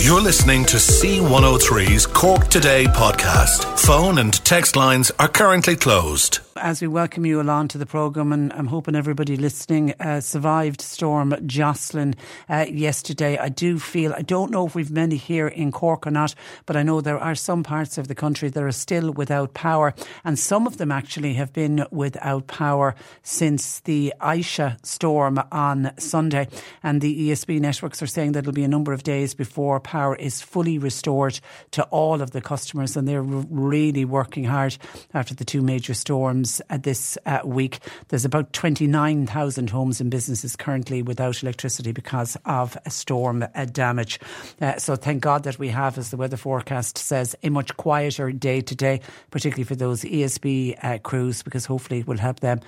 You're listening to C103's Cork Today podcast. Phone and text lines are currently closed. As we welcome you along to the programme, and I'm hoping everybody listening survived Storm Jocelyn yesterday. I don't know if we've many here in Cork or not, but I know there are some parts of the country that are still without power, and some of them actually have been without power since the Aisha storm on Sunday. And the ESB networks are saying that it'll be a number of days before power is fully restored to all of the customers, and they're really working hard after the two major storms this week. There's about 29,000 homes and businesses currently without electricity because of storm damage. So thank God that we have, as the weather forecast says, a much quieter day today, particularly for those ESB crews, because hopefully it will help them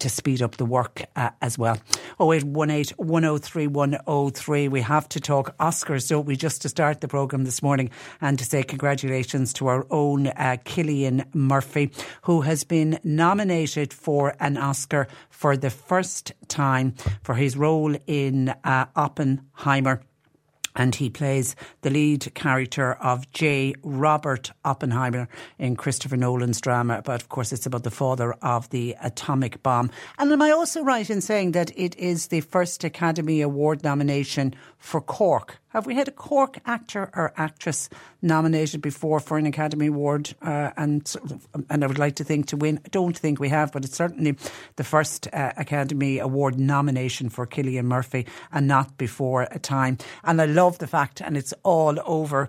to speed up the work as well. 0818 103 103. We have to talk Oscars, don't we, just to start the programme this morning, and to say congratulations to our own Cillian Murphy, who has been nominated for an Oscar for the first time for his role in Oppenheimer. And he plays the lead character of J. Robert Oppenheimer in Christopher Nolan's drama. But of course, it's about the father of the atomic bomb. And am I also right in saying that it is the first Academy Award nomination for Cork? Have we had a Cork actor or actress nominated before for an Academy Award? And I would like to think to win. I don't think we have, but it's certainly the first Academy Award nomination for Cillian Murphy, and not before a time. And I love the fact, and it's all over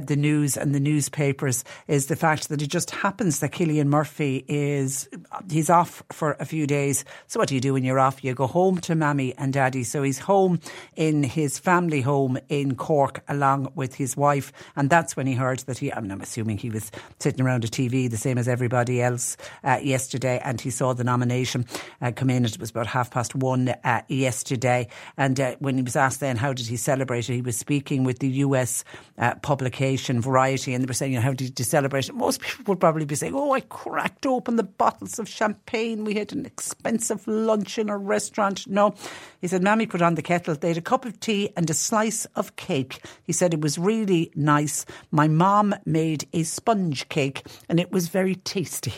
the news and the newspapers, is the fact that it just happens that Cillian Murphy he's off for a few days. So what do you do when you're off? You go home to mammy and daddy. So he's home in his family home in Cork along with his wife, and that's when he heard that I'm assuming he was sitting around a TV the same as everybody else yesterday, and he saw the nomination come in. It was about 1:30 yesterday, and when he was asked then how did he celebrate it, he was speaking with the US publication Variety, and they were saying, how did you celebrate it? Most people would probably be saying, I cracked open the bottles of champagne, we had an expensive lunch in a restaurant. No, he said, Mammy put on the kettle, they had a cup of tea and a slice of cake. He said it was really nice. My mom made a sponge cake and it was very tasty.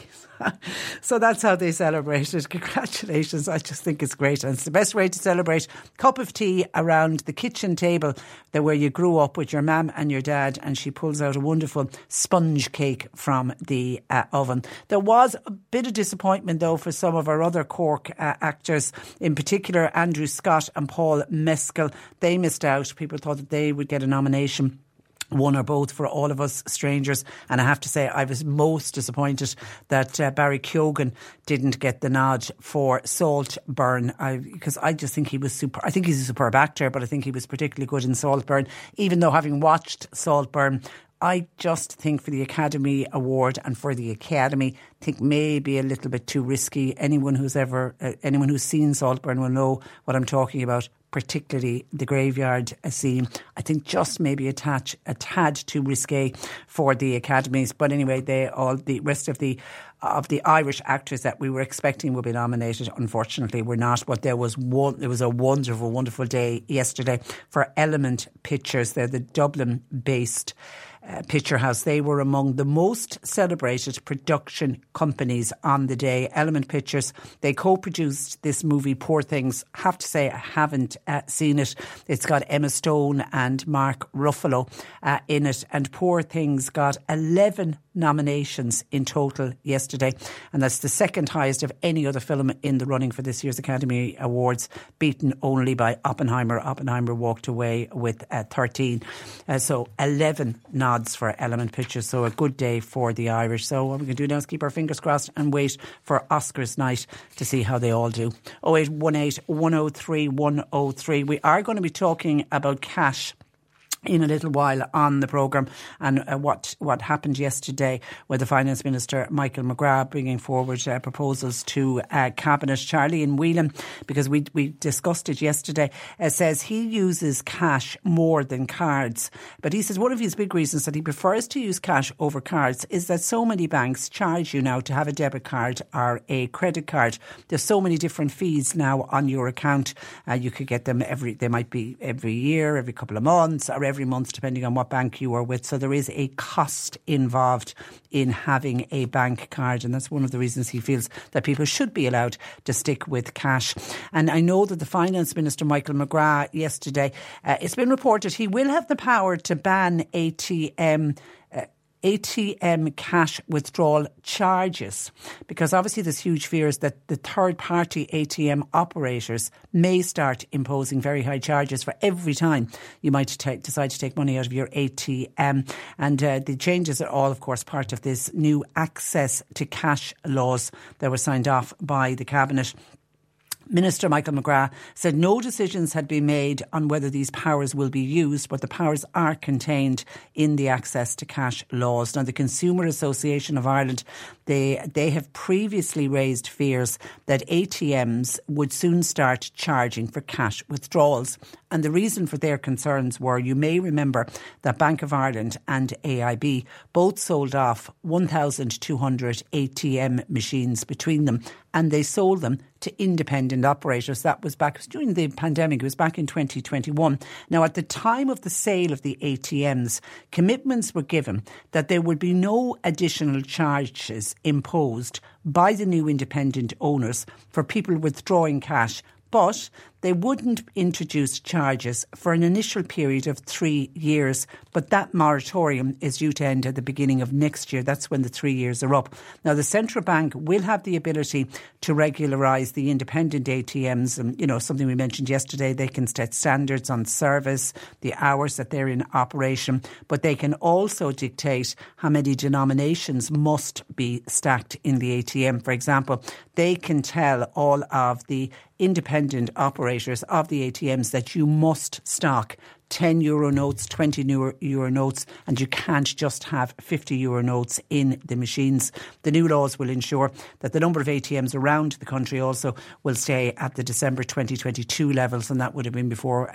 So that's how they celebrated. Congratulations. I just think it's great. And it's the best way to celebrate. Cup of tea around the kitchen table where you grew up with your mam and your dad, and she pulls out a wonderful sponge cake from the oven. There was a bit of disappointment though for some of our other Cork actors, in particular Andrew Scott and Paul Mescal. They missed out. People thought that they would get a nomination, one or both, for All of Us Strangers. And I have to say, I was most disappointed that Barry Keoghan didn't get the nod for Saltburn, because I just think he was super. I think he's a superb actor, but I think he was particularly good in Saltburn, even though, having watched Saltburn, I just think for the Academy Award and for the Academy, I think maybe a little bit too risky. Anyone who's seen Saltburn will know what I'm talking about, particularly the graveyard scene. I think just maybe a tad too risque for the Academies. But anyway, the rest of the Irish actors that we were expecting would be nominated, unfortunately, were not. But there was a wonderful, wonderful day yesterday for Element Pictures. They're the Dublin-based picture house. They were among the most celebrated production companies on the day. Element Pictures, they co-produced this movie Poor Things. I have to say, I haven't seen it. It's got Emma Stone and Mark Ruffalo in it, and Poor Things got 11 nominations in total yesterday, and that's the second highest of any other film in the running for this year's Academy Awards, beaten only by Oppenheimer. Oppenheimer walked away with 13, so 11 nominations for Element Pictures. So a good day for the Irish. So what we can do now is keep our fingers crossed and wait for Oscars night to see how they all do. 0818 103 103. We are going to be talking about cash in a little while on the programme, and what happened yesterday with the Finance Minister Michael McGrath bringing forward proposals to Cabinet. Charlie in Whelan, because we discussed it yesterday, says he uses cash more than cards. But he says one of his big reasons that he prefers to use cash over cards is that so many banks charge you now to have a debit card or a credit card. There's so many different fees now on your account. You could get them every year, every couple of months, or every month, depending on what bank you are with. So there is a cost involved in having a bank card, and that's one of the reasons he feels that people should be allowed to stick with cash. And I know that the Finance Minister, Michael McGrath, yesterday, it's been reported he will have the power to ban ATM cash withdrawal charges, because obviously there's huge fears that the third party ATM operators may start imposing very high charges for every time you might decide to take money out of your ATM. And the changes are all, of course, part of this new access to cash laws that were signed off by the Cabinet. Minister Michael McGrath said no decisions had been made on whether these powers will be used, but the powers are contained in the access to cash laws. Now, the Consumer Association of Ireland, they have previously raised fears that ATMs would soon start charging for cash withdrawals. And the reason for their concerns were, you may remember that Bank of Ireland and AIB both sold off 1,200 ATM machines between them, and they sold them to independent operators. That was back during the pandemic. It was back in 2021. Now, at the time of the sale of the ATMs, commitments were given that there would be no additional charges imposed by the new independent owners for people withdrawing cash, but they wouldn't introduce charges for an initial period of 3 years. But that moratorium is due to end at the beginning of next year. That's when the 3 years are up. Now, the central bank will have the ability to regularise the independent ATMs. And, you know, something we mentioned yesterday, they can set standards on service, the hours that they're in operation, but they can also dictate how many denominations must be stacked in the ATM. For example, they can tell all of the independent operators of the ATMs that you must stock €10 notes, €20 notes, and you can't just have €50 notes in the machines. The new laws will ensure that the number of ATMs around the country also will stay at the December 2022 levels, and that would have been before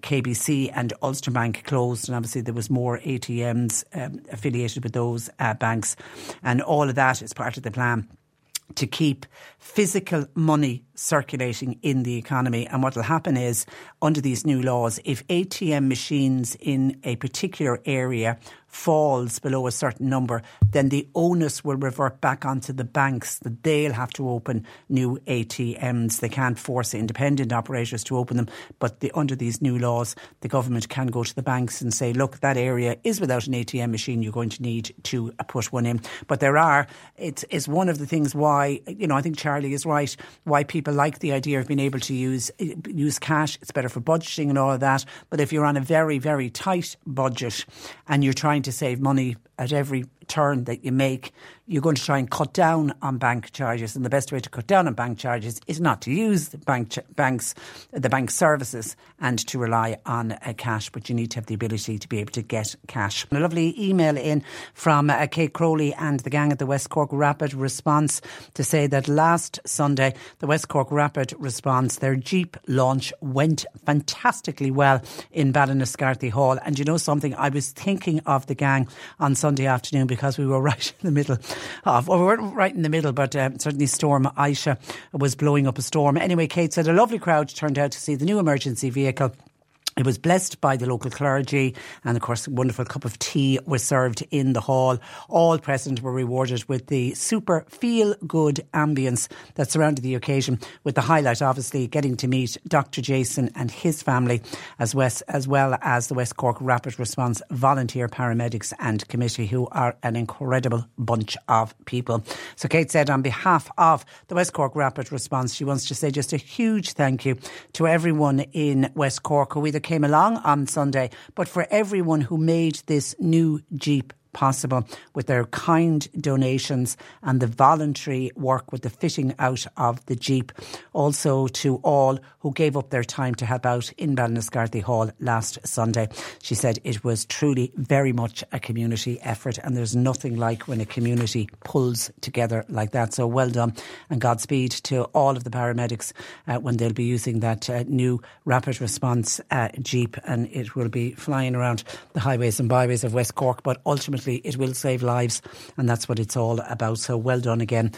KBC and Ulster Bank closed, and obviously there was more ATMs affiliated with those banks, and all of that is part of the plan to keep physical money circulating in the economy. And what will happen is, under these new laws, if ATM machines in a particular area falls below a certain number, then the onus will revert back onto the banks, that they'll have to open new ATMs. They can't force independent operators to open them, but under these new laws, the government can go to the banks and say, look, that area is without an ATM machine, you're going to need to put one in. But it's one of the things why, you know, I think Charlie is right, why people like the idea of being able to use cash. It's better for budgeting and all of that. But if you're on a very, very tight budget and you're trying to save money at every turn that you make, you're going to try and cut down on bank charges, and the best way to cut down on bank charges is not to use the bank services and to rely on cash, but you need to have the ability to be able to get cash. A lovely email in from Kate Crowley and the gang at the West Cork Rapid Response to say that last Sunday, the West Cork Rapid Response, their Jeep launch went fantastically well in Ballinascarthy Hall. And you know something, I was thinking of the gang on Sunday afternoon, because we were right in the middle of, well, we weren't right in the middle, but certainly Storm Aisha was blowing up a storm. Anyway, Kate said a lovely crowd turned out to see the new emergency vehicle. It was blessed by the local clergy, and of course a wonderful cup of tea was served in the hall. All present were rewarded with the super feel-good ambience that surrounded the occasion, with the highlight obviously getting to meet Dr Jason and his family, as well as the West Cork Rapid Response volunteer paramedics and committee, who are an incredible bunch of people. So Kate said, on behalf of the West Cork Rapid Response, she wants to say just a huge thank you to everyone in West Cork who either came along on Sunday, but for everyone who made this new Jeep possible with their kind donations and the voluntary work with the fitting out of the Jeep. Also to all who gave up their time to help out in Ballinascarthy Hall last Sunday. She said it was truly very much a community effort, and there's nothing like when a community pulls together like that. So well done, and Godspeed to all of the paramedics when they'll be using that new Rapid Response Jeep, and it will be flying around the highways and byways of West Cork, but ultimately ultimately it will save lives, and that's what it's all about. So well done again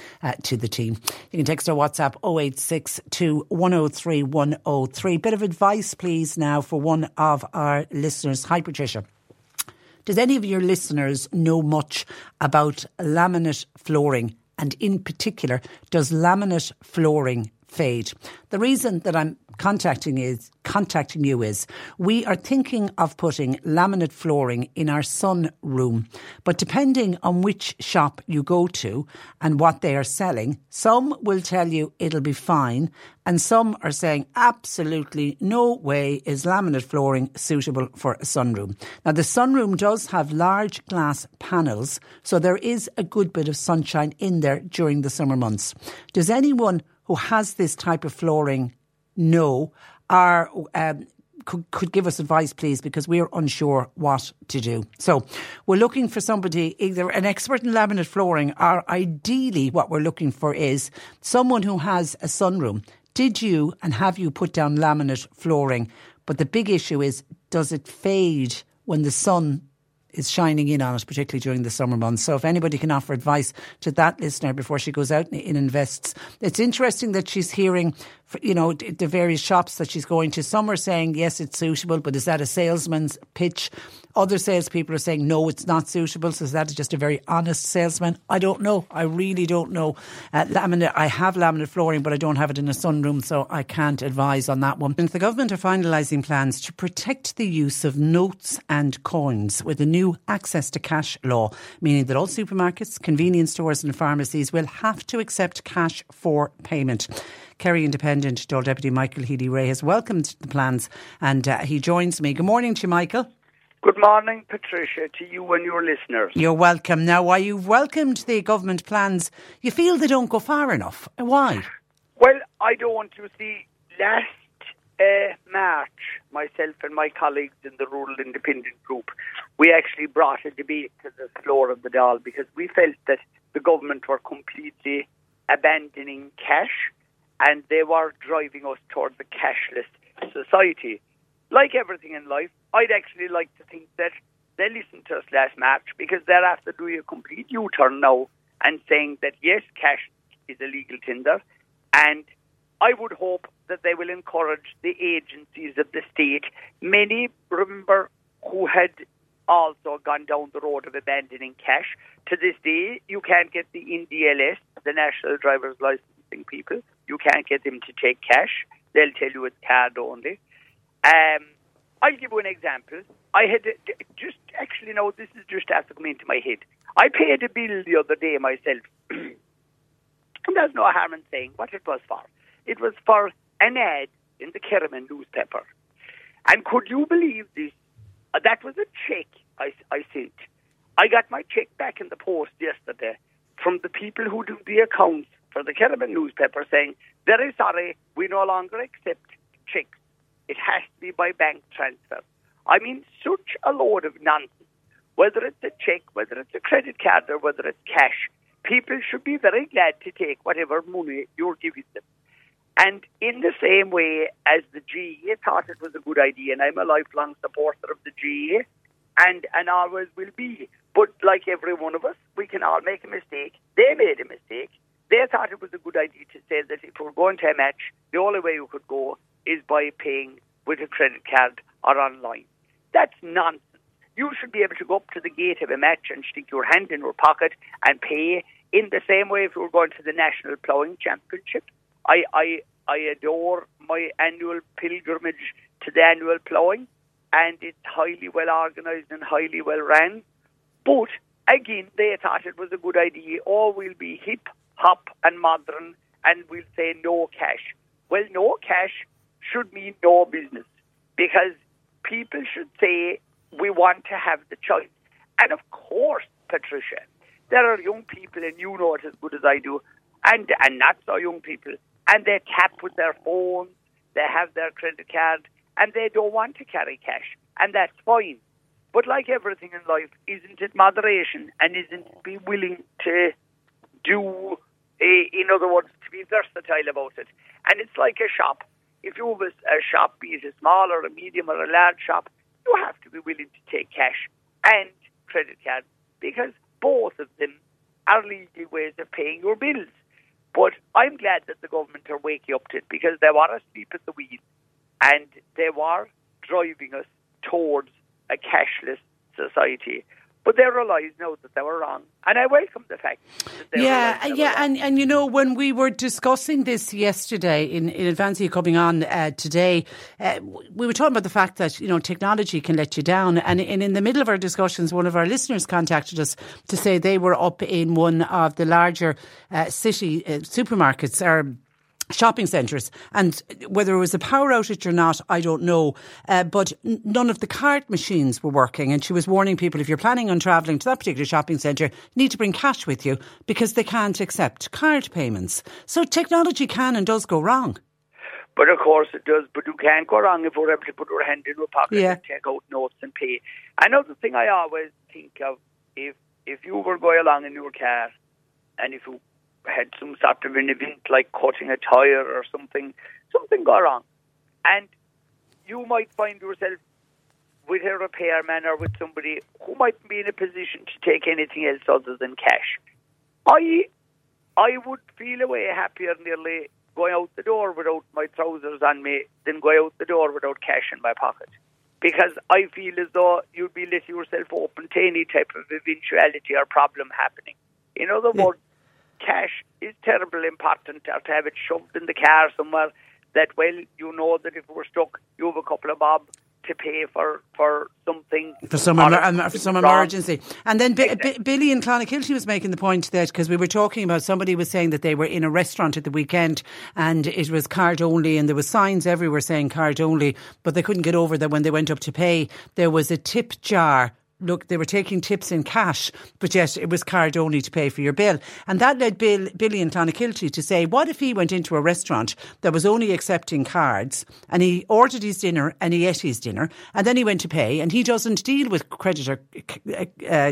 to the team. You can text or WhatsApp 0862 103 103. Bit of advice, please, now for one of our listeners. Hi, Patricia. Does any of your listeners know much about laminate flooring? And in particular, does laminate flooring fade? The reason that I'm contacting you is we are thinking of putting laminate flooring in our sunroom, but depending on which shop you go to and what they are selling, some will tell you it'll be fine and some are saying absolutely no way is laminate flooring suitable for a sunroom. Now the sunroom does have large glass panels, so there is a good bit of sunshine in there during the summer months. Does anyone who has this type of flooring could give us advice, please, because we're unsure what to do. So we're looking for somebody, either an expert in laminate flooring, or ideally what we're looking for is someone who has a sunroom. Did you and have you put down laminate flooring? But the big issue is, does it fade when the sun is shining in on it, particularly during the summer months? So if anybody can offer advice to that listener before she goes out and invests. It's interesting that she's hearing, you know, the various shops that she's going to. Some are saying, yes, it's suitable, but is that a salesman's pitch? Other salespeople are saying, no, it's not suitable. So is that just a very honest salesman? I don't know. I really don't know. I have laminate flooring, but I don't have it in a sunroom, so I can't advise on that one. And the government are finalising plans to protect the use of notes and coins with a new access to cash law, meaning that all supermarkets, convenience stores and pharmacies will have to accept cash for payment. Kerry Independent Dáil Deputy Michael Healy-Ray has welcomed the plans, and he joins me. Good morning to you, Michael. Good morning, Patricia, to you and your listeners. You're welcome. Now, while you've welcomed the government plans, you feel they don't go far enough. Why? Well, I don't. You see, last March, myself and my colleagues in the Rural Independent Group, we actually brought a debate to the floor of the Dáil because we felt that the government were completely abandoning cash and they were driving us towards a cashless society. Like everything in life, I'd actually like to think that they listened to us last March, because they're after doing a complete U-turn now and saying that, yes, cash is a legal tender. And I would hope that they will encourage the agencies of the state, many, remember, who had also gone down the road of abandoning cash. To this day, you can't get the NDLS, the National Driver's Licensing people. You can't get them to take cash. They'll tell you it's card only. I'll give you an example. I had just, actually, no, this is just after coming into my head. I paid a bill the other day myself. And there's no harm in saying what it was for. It was for an ad in the Kerryman newspaper. And could you believe this? That was a check I sent. I got my check back in the post yesterday from the people who do the accounts for the Kerryman newspaper saying, very sorry, we no longer accept checks. It has to be by bank transfer. I mean, such a load of nonsense. Whether it's a cheque, whether it's a credit card, or whether it's cash, people should be very glad to take whatever money you're giving them. And in the same way as the GEA thought it was a good idea, and I'm a lifelong supporter of the GEA, and always will be. But like every one of us, we can all make a mistake. They made a mistake. They thought it was a good idea to say that if we're going to a match, the only way you could go is by paying with a credit card or online. That's nonsense. You should be able to go up to the gate of a match and stick your hand in your pocket and pay, in the same way if you were going to the National Ploughing Championship. I adore my annual pilgrimage to the annual ploughing, and it's highly well organised and highly well ran. But, again, they thought it was a good idea. Or we'll be hip, hop and modern and we'll say no cash. Well, no cash should mean no business, because people should say we want to have the choice. And of course, Patricia, there are young people, and you know it as good as I do, and not so young people, and they tap with their phones, they have their credit card, and they don't want to carry cash, and that's fine. But like everything in life, isn't it moderation, and isn't it be willing to do, in other words, to be versatile about it? And it's like a shop. If you have a shop, be it a small or a medium or a large shop, you have to be willing to take cash and credit cards because both of them are legal ways of paying your bills. But I'm glad that the government are waking up to it, because they were asleep at the wheel and they were driving us towards a cashless society. But they realise now that they were wrong. And I welcome the fact that they were wrong. Yeah, and you know, when we were discussing this yesterday in advance of you coming on today, we were talking about the fact that, you know, technology can let you down. And in the middle of our discussions, one of our listeners contacted us to say they were up in one of the larger city supermarkets or shopping centres, and whether it was a power outage or not, I don't know, but none of the card machines were working, and she was warning people, if you're planning on travelling to that particular shopping centre, you need to bring cash with you because they can't accept card payments. So technology can and does go wrong. But of course it does, but you can't go wrong if we're able to put our hand in our pocket and take out notes and pay. I know the thing I always think of, if you were going along in your car and if you had some sort of an event like cutting a tyre or something got wrong, and you might find yourself with a repairman or with somebody who might be in a position to take anything else other than cash. I would feel a way happier nearly going out the door without my trousers on me than going out the door without cash in my pocket, because I feel as though you'd be letting yourself open to any type of eventuality or problem happening. In other words, cash is terribly important, or to have it shoved in the car somewhere that, well, you know that if we're stuck, you have a couple of bob to pay for something. For some emergency. And then Billy in Clonakilty was making the point that, because we were talking about, somebody was saying that they were in a restaurant at the weekend and it was card only, and there were signs everywhere saying card only, but they couldn't get over that when they went up to pay, there was a tip jar. Look, they were taking tips in cash, but yet it was card only to pay for your bill. And that led Billy in Clonakilty to say, what if he went into a restaurant that was only accepting cards, and he ordered his dinner and he ate his dinner, and then he went to pay, and he doesn't deal with credit or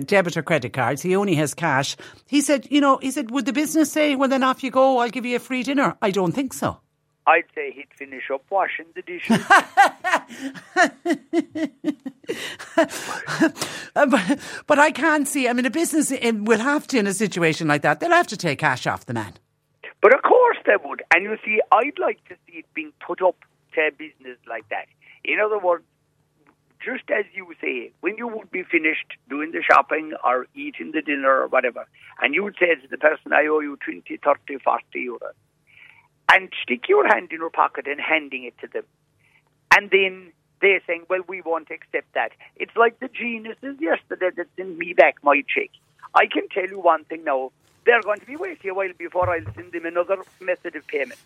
debit or credit cards, he only has cash. He said, would the business say, well, then off you go, I'll give you a free dinner? I don't think so. I'd say he'd finish up washing the dishes. but I can't see. I mean, a business will have to, in a situation like that, they'll have to take cash off the man. But of course they would. And you see, I'd like to see it being put up to a business like that. In other words, just as you say, when you would be finished doing the shopping or eating the dinner or whatever, and you would say to the person, I owe you 20, 30, 40 euros. And stick your hand in your pocket and handing it to them. And then they're saying, well, we won't accept that. It's like the geniuses yesterday that sent me back my check. I can tell you one thing now. They're going to be waiting a while before I'll send them another method of payment,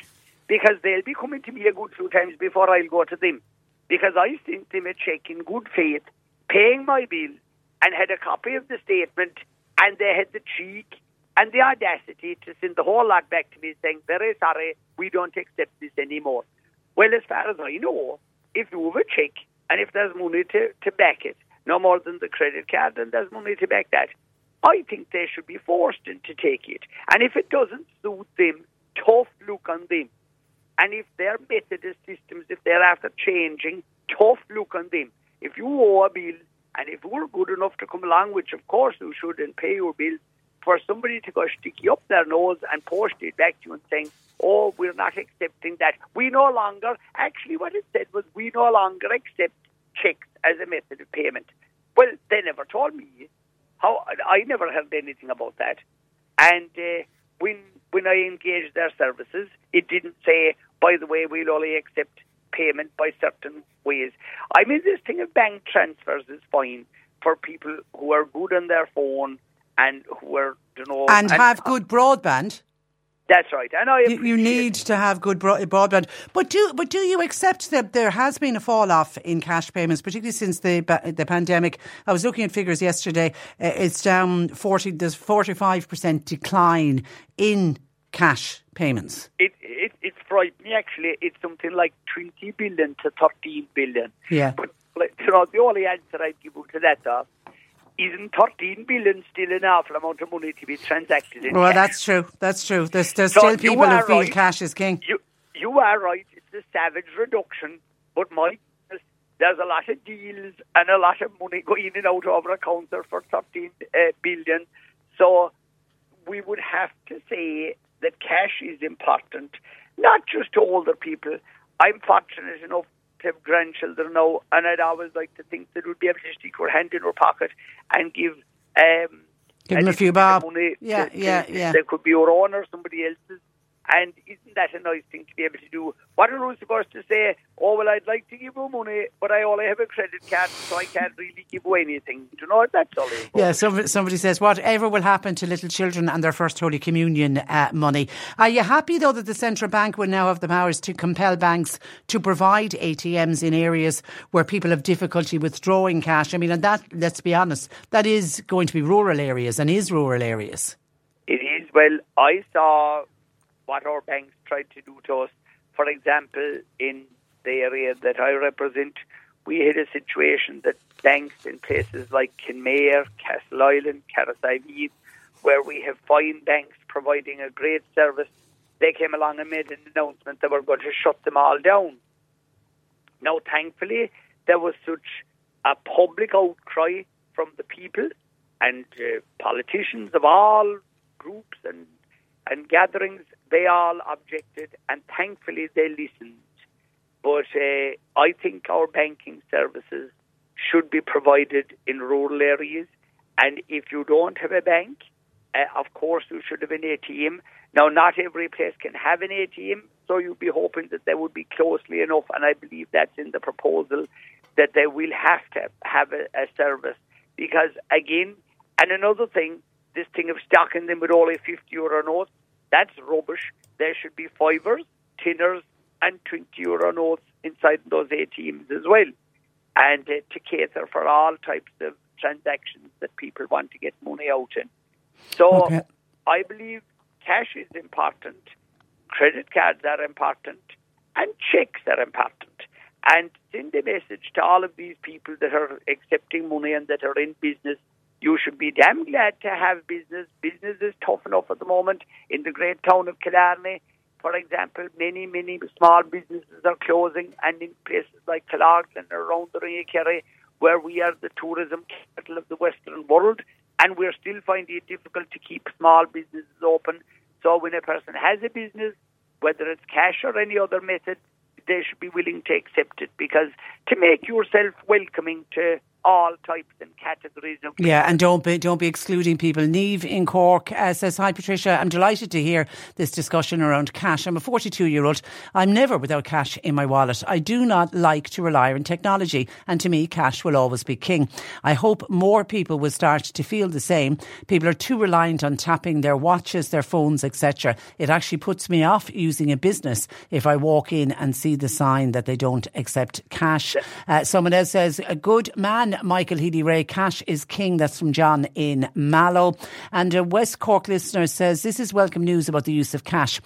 because they'll be coming to me a good few times before I'll go to them, because I sent them a check in good faith, paying my bill, and had a copy of the statement, and they had the cheek and the audacity to send the whole lot back to me saying, very sorry, we don't accept this anymore. Well, as far as I know, if you have a check and if there's money to back it, no more than the credit card, then there's money to back that. I think they should be forced into take it. And if it doesn't suit them, tough look on them. And if their Methodist systems, if they're after changing, tough look on them. If you owe a bill, and if we're good enough to come along, which of course you should, and pay your bill, for somebody to go sticky up their nose and post it back to you and saying, oh, we're not accepting that. We no longer, actually what it said was, we no longer accept checks as a method of payment. Well, they never told me. I never heard anything about that. And when I engaged their services, it didn't say, by the way, we'll only accept payment by certain ways. I mean, this thing of bank transfers is fine for people who are good on their phone and who are, you know, and have good broadband. That's right. And you need to have good broadband. But do you accept that there has been a fall off in cash payments, particularly since the pandemic? I was looking at figures yesterday. It's down 40. There's 45% decline in cash payments. It's frightening. Actually, it's something like 20 billion to 13 billion. Yeah. But you know, the only answer I'd give you to that, though, isn't 13 billion still an awful amount of money to be transacted in? Well, cash? That's true. There's so still people who feel cash is king. You are right. It's a savage reduction. But my goodness, There's a lot of deals and a lot of money going in and out of our counter for 13 billion. So we would have to say that cash is important, not just to older people. I'm fortunate enough to have grandchildren now, and I'd always like to think that we'd be able to stick our hand in our pocket and give them a few bob. Yeah. They could be our own or somebody else's. And isn't that a nice thing to be able to do? What are we supposed to say? Oh, well, I'd like to give you money, but I only have a credit card, so I can't really give away anything. Do you know what? That's all it is. Yeah, somebody says, whatever will happen to little children and their First Holy Communion money? Are you happy, though, that the Central Bank will now have the powers to compel banks to provide ATMs in areas where people have difficulty withdrawing cash? I mean, and that, let's be honest, that is going to be rural areas and is rural areas. It is. Well, I saw what our banks tried to do to us. For example, in the area that I represent, we had a situation that banks in places like Kenmare, Castle Island, Carrickmines, where we have fine banks providing a great service, they came along and made an announcement that we're going to shut them all down. Now, thankfully, there was such a public outcry from the people and politicians of all groups and gatherings, they all objected, and thankfully they listened. But I think our banking services should be provided in rural areas. And if you don't have a bank, of course you should have an ATM. Now, not every place can have an ATM, so you'd be hoping that they would be closely enough, and I believe that's in the proposal, that they will have to have a service. Because, again, and another thing, this thing of stocking them with only €50 notes, that's rubbish. There should be fivers, tinners and €20 notes inside those ATMs as well. And to cater for all types of transactions that people want to get money out in. So okay. I believe cash is important, credit cards are important, and checks are important. And send a message to all of these people that are accepting money and that are in business. You should be damn glad to have business. Business is tough enough at the moment. In the great town of Killarney, for example, many, many small businesses are closing, and in places like Clonakilty and around the Ring of Kerry, where we are the tourism capital of the Western world, and we're still finding it difficult to keep small businesses open. So when a person has a business, whether it's cash or any other method, they should be willing to accept it, because to make yourself welcoming to all types and categories of people. Yeah, and don't be excluding people. Niamh in Cork says, hi Patricia, I'm delighted to hear this discussion around cash. I'm a 42-year-old. I'm never without cash in my wallet. I do not like to rely on technology, and to me cash will always be king. I hope more people will start to feel the same. People are too reliant on tapping their watches, their phones, etc. It actually puts me off using a business if I walk in and see the sign that they don't accept cash. Someone else says, a good man Michael Healy-Ray, cash is king. That's from John in Mallow. And a West Cork listener says, this is welcome news about the use of cash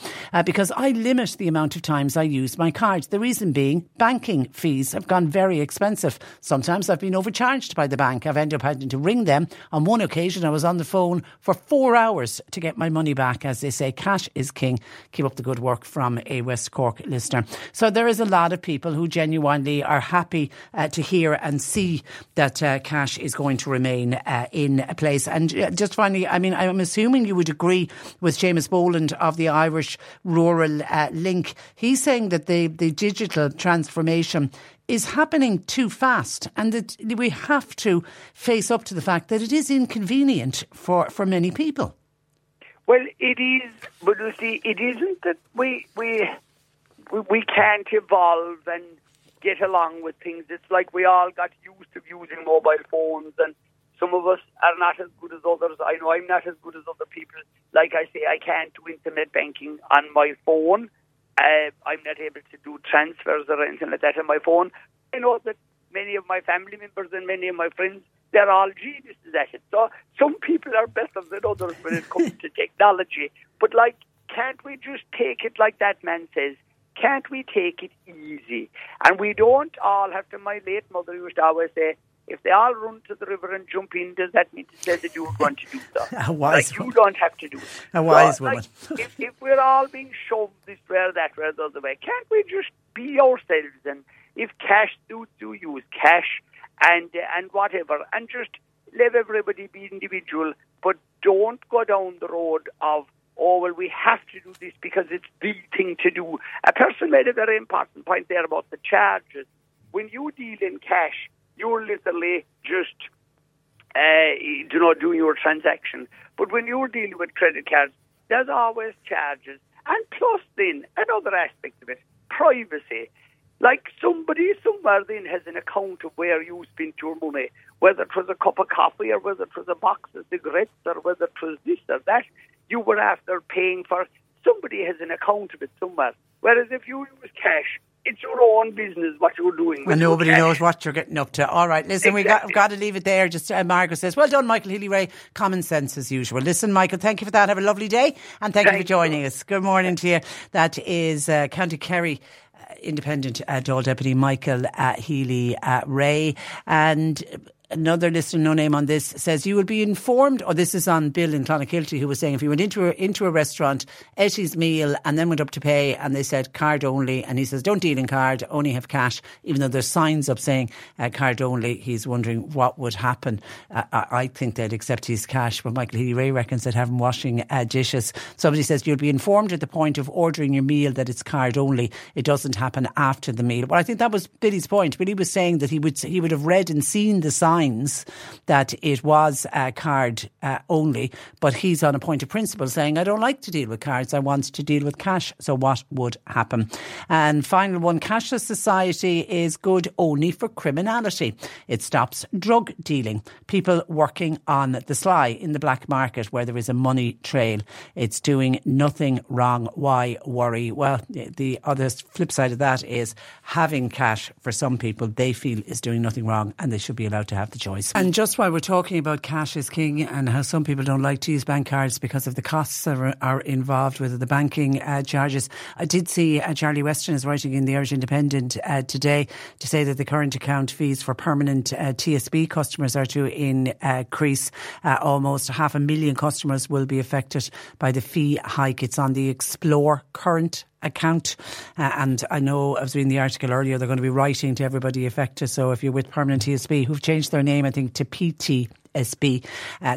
because I limit the amount of times I use my card. The reason being, banking fees have gone very expensive. Sometimes I've been overcharged by the bank. I've ended up having to ring them. On one occasion, I was on the phone for 4 hours to get my money back. As they say, cash is king. Keep up the good work from a West Cork listener. So there is a lot of people who genuinely are happy to hear and see that cash is going to remain in place. And just finally, I mean, I'm assuming you would agree with Seamus Boland of the Irish Rural Link. He's saying that the digital transformation is happening too fast and that we have to face up to the fact that it is inconvenient for many people. Well, it is, but you see, it isn't that we can't evolve and get along with things. It's like we all got used to using mobile phones, and some of us are not as good as others. I know I'm not as good as other people. Like I say, I can't do internet banking on my phone. I'm not able to do transfers or anything like that on my phone. I know that many of my family members and many of my friends, they're all geniuses at it. So some people are better than others when it comes to technology. But like, can't we just take it like that man says? Can't we take it easy? And we don't all have to, my late mother used to always say, if they all run to the river and jump in, does that mean to say that you would want to do that? A wise woman. You don't have to do it. A wise woman. Like, if we're all being shoved this way or that way or the other way, can't we just be ourselves? And If cash, do use cash and whatever, and just let everybody be individual, but don't go down the road of, oh, well, we have to do this because it's the thing to do. A person made a very important point there about the charges. When you deal in cash, you're literally just doing your transaction. But when you're dealing with credit cards, there's always charges. And plus then, another aspect of it, privacy. Like somebody somewhere then has an account of where you spent your money, whether it was a cup of coffee or whether it was a box of cigarettes or whether it was this or that. You were after paying for, somebody has an account of it somewhere. Whereas if you use cash, it's your own business what you're doing. Well, nobody knows what you're getting up to. All right, listen, exactly. We've got to leave it there. Just Margaret says, well done, Michael Healy-Ray. Common sense as usual. Listen, Michael, thank you for that. Have a lovely day, and thank you for joining us. Good morning to you. That is County Kerry Independent Dáil Deputy Michael Healy-Ray. And another listener, no name on this, says you will be informed, or this is on Bill in Clonakilty, who was saying if he went into a restaurant, ate his meal and then went up to pay and they said card only, and he says don't deal in card, only have cash, even though there's signs up saying card only. He's wondering what would happen. I think they'd accept his cash, but Michael Healy-Ray reckons they'd have him washing dishes. Somebody says you'll be informed at the point of ordering your meal that it's card only. It doesn't happen after the meal. Well, I think that was Billy's point. Billy was saying that he would have read and seen the sign that it was card only, but he's on a point of principle saying I don't like to deal with cards, I want to deal with cash, so what would happen? And final one, cashless society is good only for criminality. It stops drug dealing, people working on the sly in the black market where there is a money trail. It's doing nothing wrong, why worry? Well, the other flip side of that is having cash for some people they feel is doing nothing wrong and they should be allowed to have the choice. And just while we're talking about cash is king and how some people don't like to use bank cards because of the costs that are involved with the banking charges, I did see Charlie Weston is writing in the Irish Independent today to say that the current account fees for permanent TSB customers are to increase. Almost 500,000 customers will be affected by the fee hike. It's on the Explore current account, and I know I was reading the article earlier, they're going to be writing to everybody affected. So if you're with permanent TSB, who've changed their name I think to PTSB,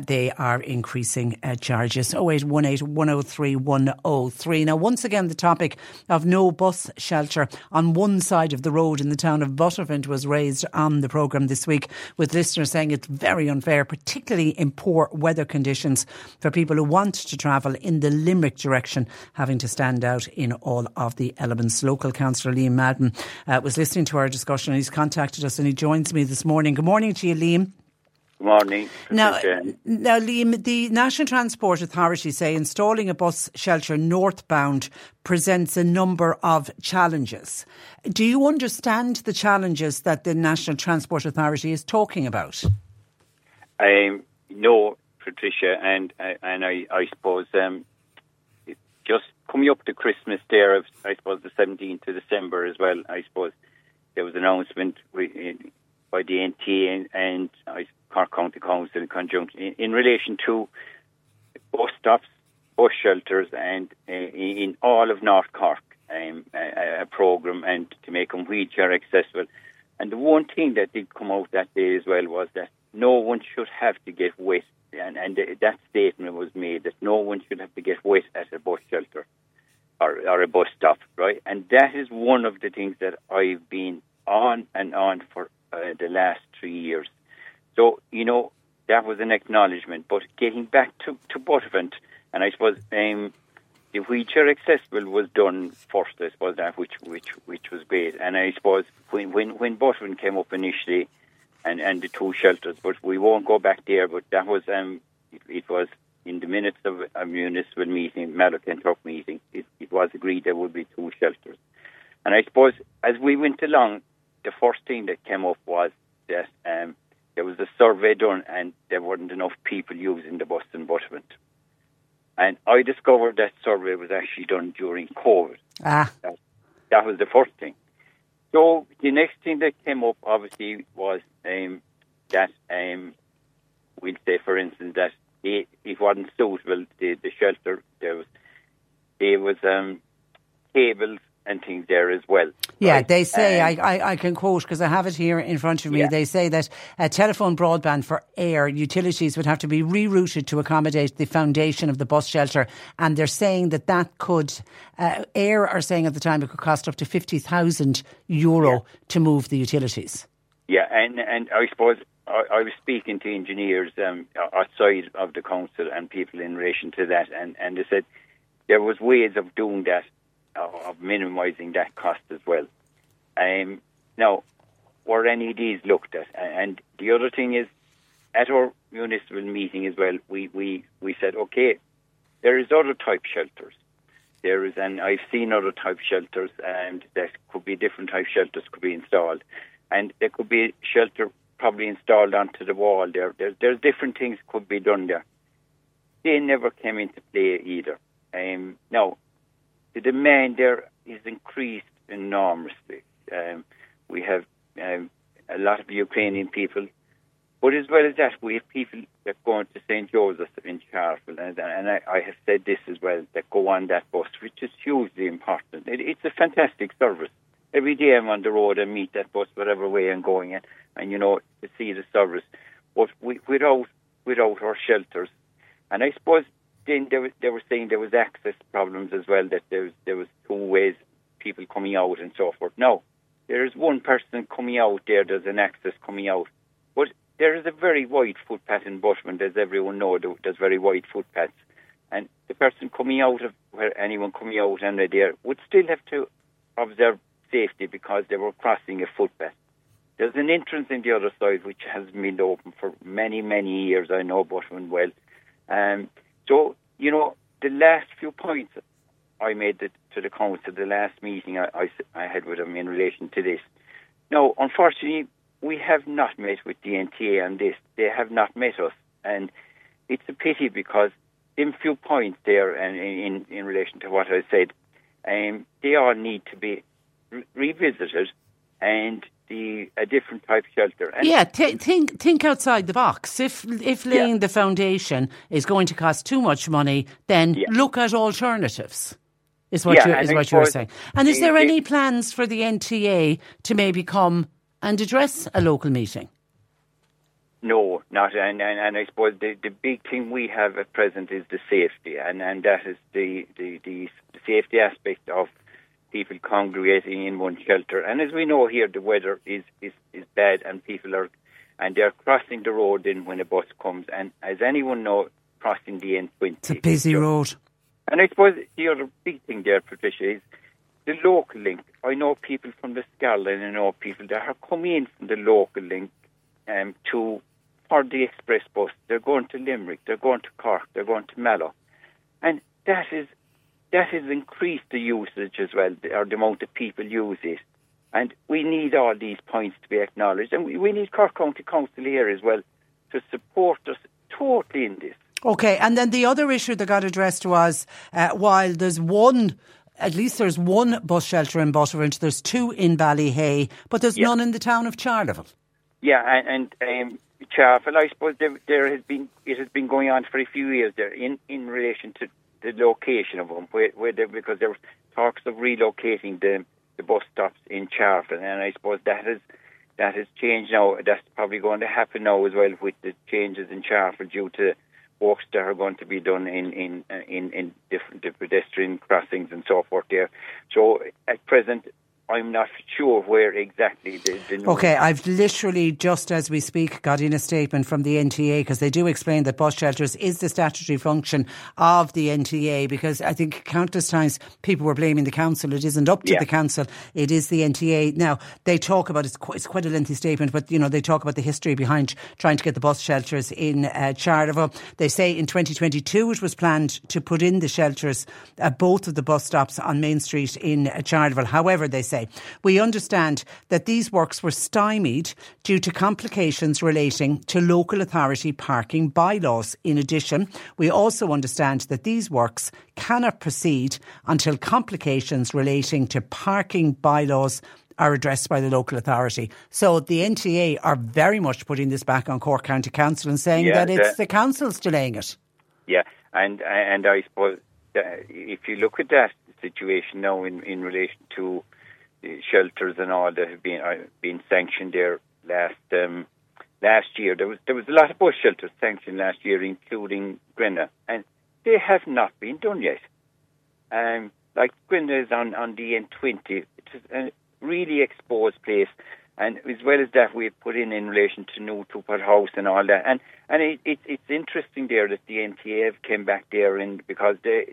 they are increasing charges. 0818 103 103. Now once again the topic of no bus shelter on one side of the road in the town of Buttevant was raised on the programme this week, with listeners saying it's very unfair, particularly in poor weather conditions, for people who want to travel in the Limerick direction having to stand out in all of the elements. Local Councillor Liam Madden was listening to our discussion and he's contacted us and he joins me this morning. Good morning to you, Liam. Good morning. Now, Liam, the National Transport Authority say installing a bus shelter northbound presents a number of challenges. Do you understand the challenges that the National Transport Authority is talking about? No, Patricia, and I suppose just coming up to Christmas there, I suppose the 17th of December as well, I suppose there was an announcement by the NTA and Cork County Council in conjunction in relation to bus stops, bus shelters, and in all of North Cork, a programme and to make them wheelchair accessible. And the one thing that did come out that day as well was that no one should have to get wet. And that statement was made that no one should have to get wet at a bus shelter or a bus stop, right? And that is one of the things that I've been on and on for the last 3 years. So, you know, that was an acknowledgement. But getting back to Buttevant, and I suppose the wheelchair accessible was done first, I suppose, that which was great. And I suppose when Buttevant came up initially, and the two shelters, but we won't go back there. But that was it was in the minutes of a municipal meeting, Mallow Kanturk meeting. It was agreed there would be two shelters, and I suppose as we went along, the first thing that came up was that there was a survey done, and there weren't enough people using the bus in Buttevant. And I discovered that survey was actually done during COVID. That was the first thing. So the next thing that came up, obviously, was that we'd say, for instance, that it wasn't suitable, the shelter, there was tables and things there as well. Yeah, right? They say, I can quote because I have it here in front of me, they say that telephone broadband for air utilities would have to be rerouted to accommodate the foundation of the bus shelter, and they're saying that that could, air are saying at the time it could cost up to €50,000 to move the utilities. Yeah, and I suppose I was speaking to engineers outside of the council and people in relation to that, and they said there was ways of doing that, of minimising that cost as well. Now, were any of these looked at? And the other thing is, at our municipal meeting as well, we said, okay, there is other type shelters. There is, and I've seen other type shelters, and there could be different type shelters could be installed. And there could be a shelter probably installed onto the wall there. There's different things could be done there. They never came into play either. Now, the demand there is increased enormously. We have a lot of Ukrainian people, but as well as that, we have people that go on to St. Joseph's in Charfield, and I have said this as well, that go on that bus, which is hugely important. It's a fantastic service. Every day I'm on the road and meet that bus, whatever way I'm going in, and, you know, to see the service. But without our shelters, and I suppose then they were saying there was access problems as well, that there was two ways people coming out and so forth. No, there is one person coming out there, there's an access coming out. But there is a very wide footpath in Buttevant, as everyone knows, there's very wide footpaths. And the person coming out of where anyone coming out and there would still have to observe safety because they were crossing a footpath. There's an entrance in the other side which has been open for many, many years. I know Buttevant well. So, you know, the last few points I made to the council, the last meeting I had with them in relation to this. Now, unfortunately, we have not met with the NTA on this. They have not met us. And it's a pity because in few points there and in relation to what I said, they all need to be revisited and a different type of shelter. And think outside the box. If laying the foundation is going to cost too much money, then look at alternatives, is what you were saying. And is there any plans for the NTA to maybe come and address a local meeting? No, not. And I suppose the big thing we have at present is the safety, and that is the safety aspect of people congregating in one shelter. And as we know here, the weather is bad and people are, and they're crossing the road in when a bus comes. And as anyone knows, crossing the N20. It's a busy road. And I suppose the other big thing there, Patricia, is the Local Link. I know people from the Scarlet, and I know people that are coming in from the Local Link for the express bus. They're going to Limerick, they're going to Cork, they're going to Mallow. And that has increased the usage as well, or the amount of people use it. And we need all these points to be acknowledged. And we need Cork County Council here as well to support us totally in this. OK, and then the other issue that got addressed was, while there's one, at least there's one bus shelter in Buttevant, there's two in Ballyhay, but there's none in the town of Charleville. Yeah, and Charleville, I suppose it has been going on for a few years there in relation to the location of them, because there were talks of relocating the bus stops in Charfield, and I suppose that has changed now. That's probably going to happen now as well with the changes in Charfield due to works that are going to be done in different pedestrian crossings and so forth there. So at present, I'm not sure where exactly the OK, I've literally, just as we speak, got in a statement from the NTA, because they do explain that bus shelters is the statutory function of the NTA, because I think countless times people were blaming the council. It isn't up to the council. It is the NTA. Now, they talk about, it's quite a lengthy statement, but, you know, they talk about the history behind trying to get the bus shelters in Charleville. They say in 2022 it was planned to put in the shelters at both of the bus stops on Main Street in Charleville. However, they say, we understand that these works were stymied due to complications relating to local authority parking bylaws. In addition, we also understand that these works cannot proceed until complications relating to parking bylaws are addressed by the local authority. So the NTA are very much putting this back on Cork County Council and saying that it's the council's delaying it. Yeah, and I suppose if you look at that, situation now in relation to shelters and all that have been sanctioned there last year. There was a lot of bus shelters sanctioned last year, including Grenagh, and they have not been done yet. Like Grenagh is on the N20, it is a really exposed place, and as well as that, we've put in relation to new Tupper House and all that, and it's interesting there that the NTA have came back there, and because the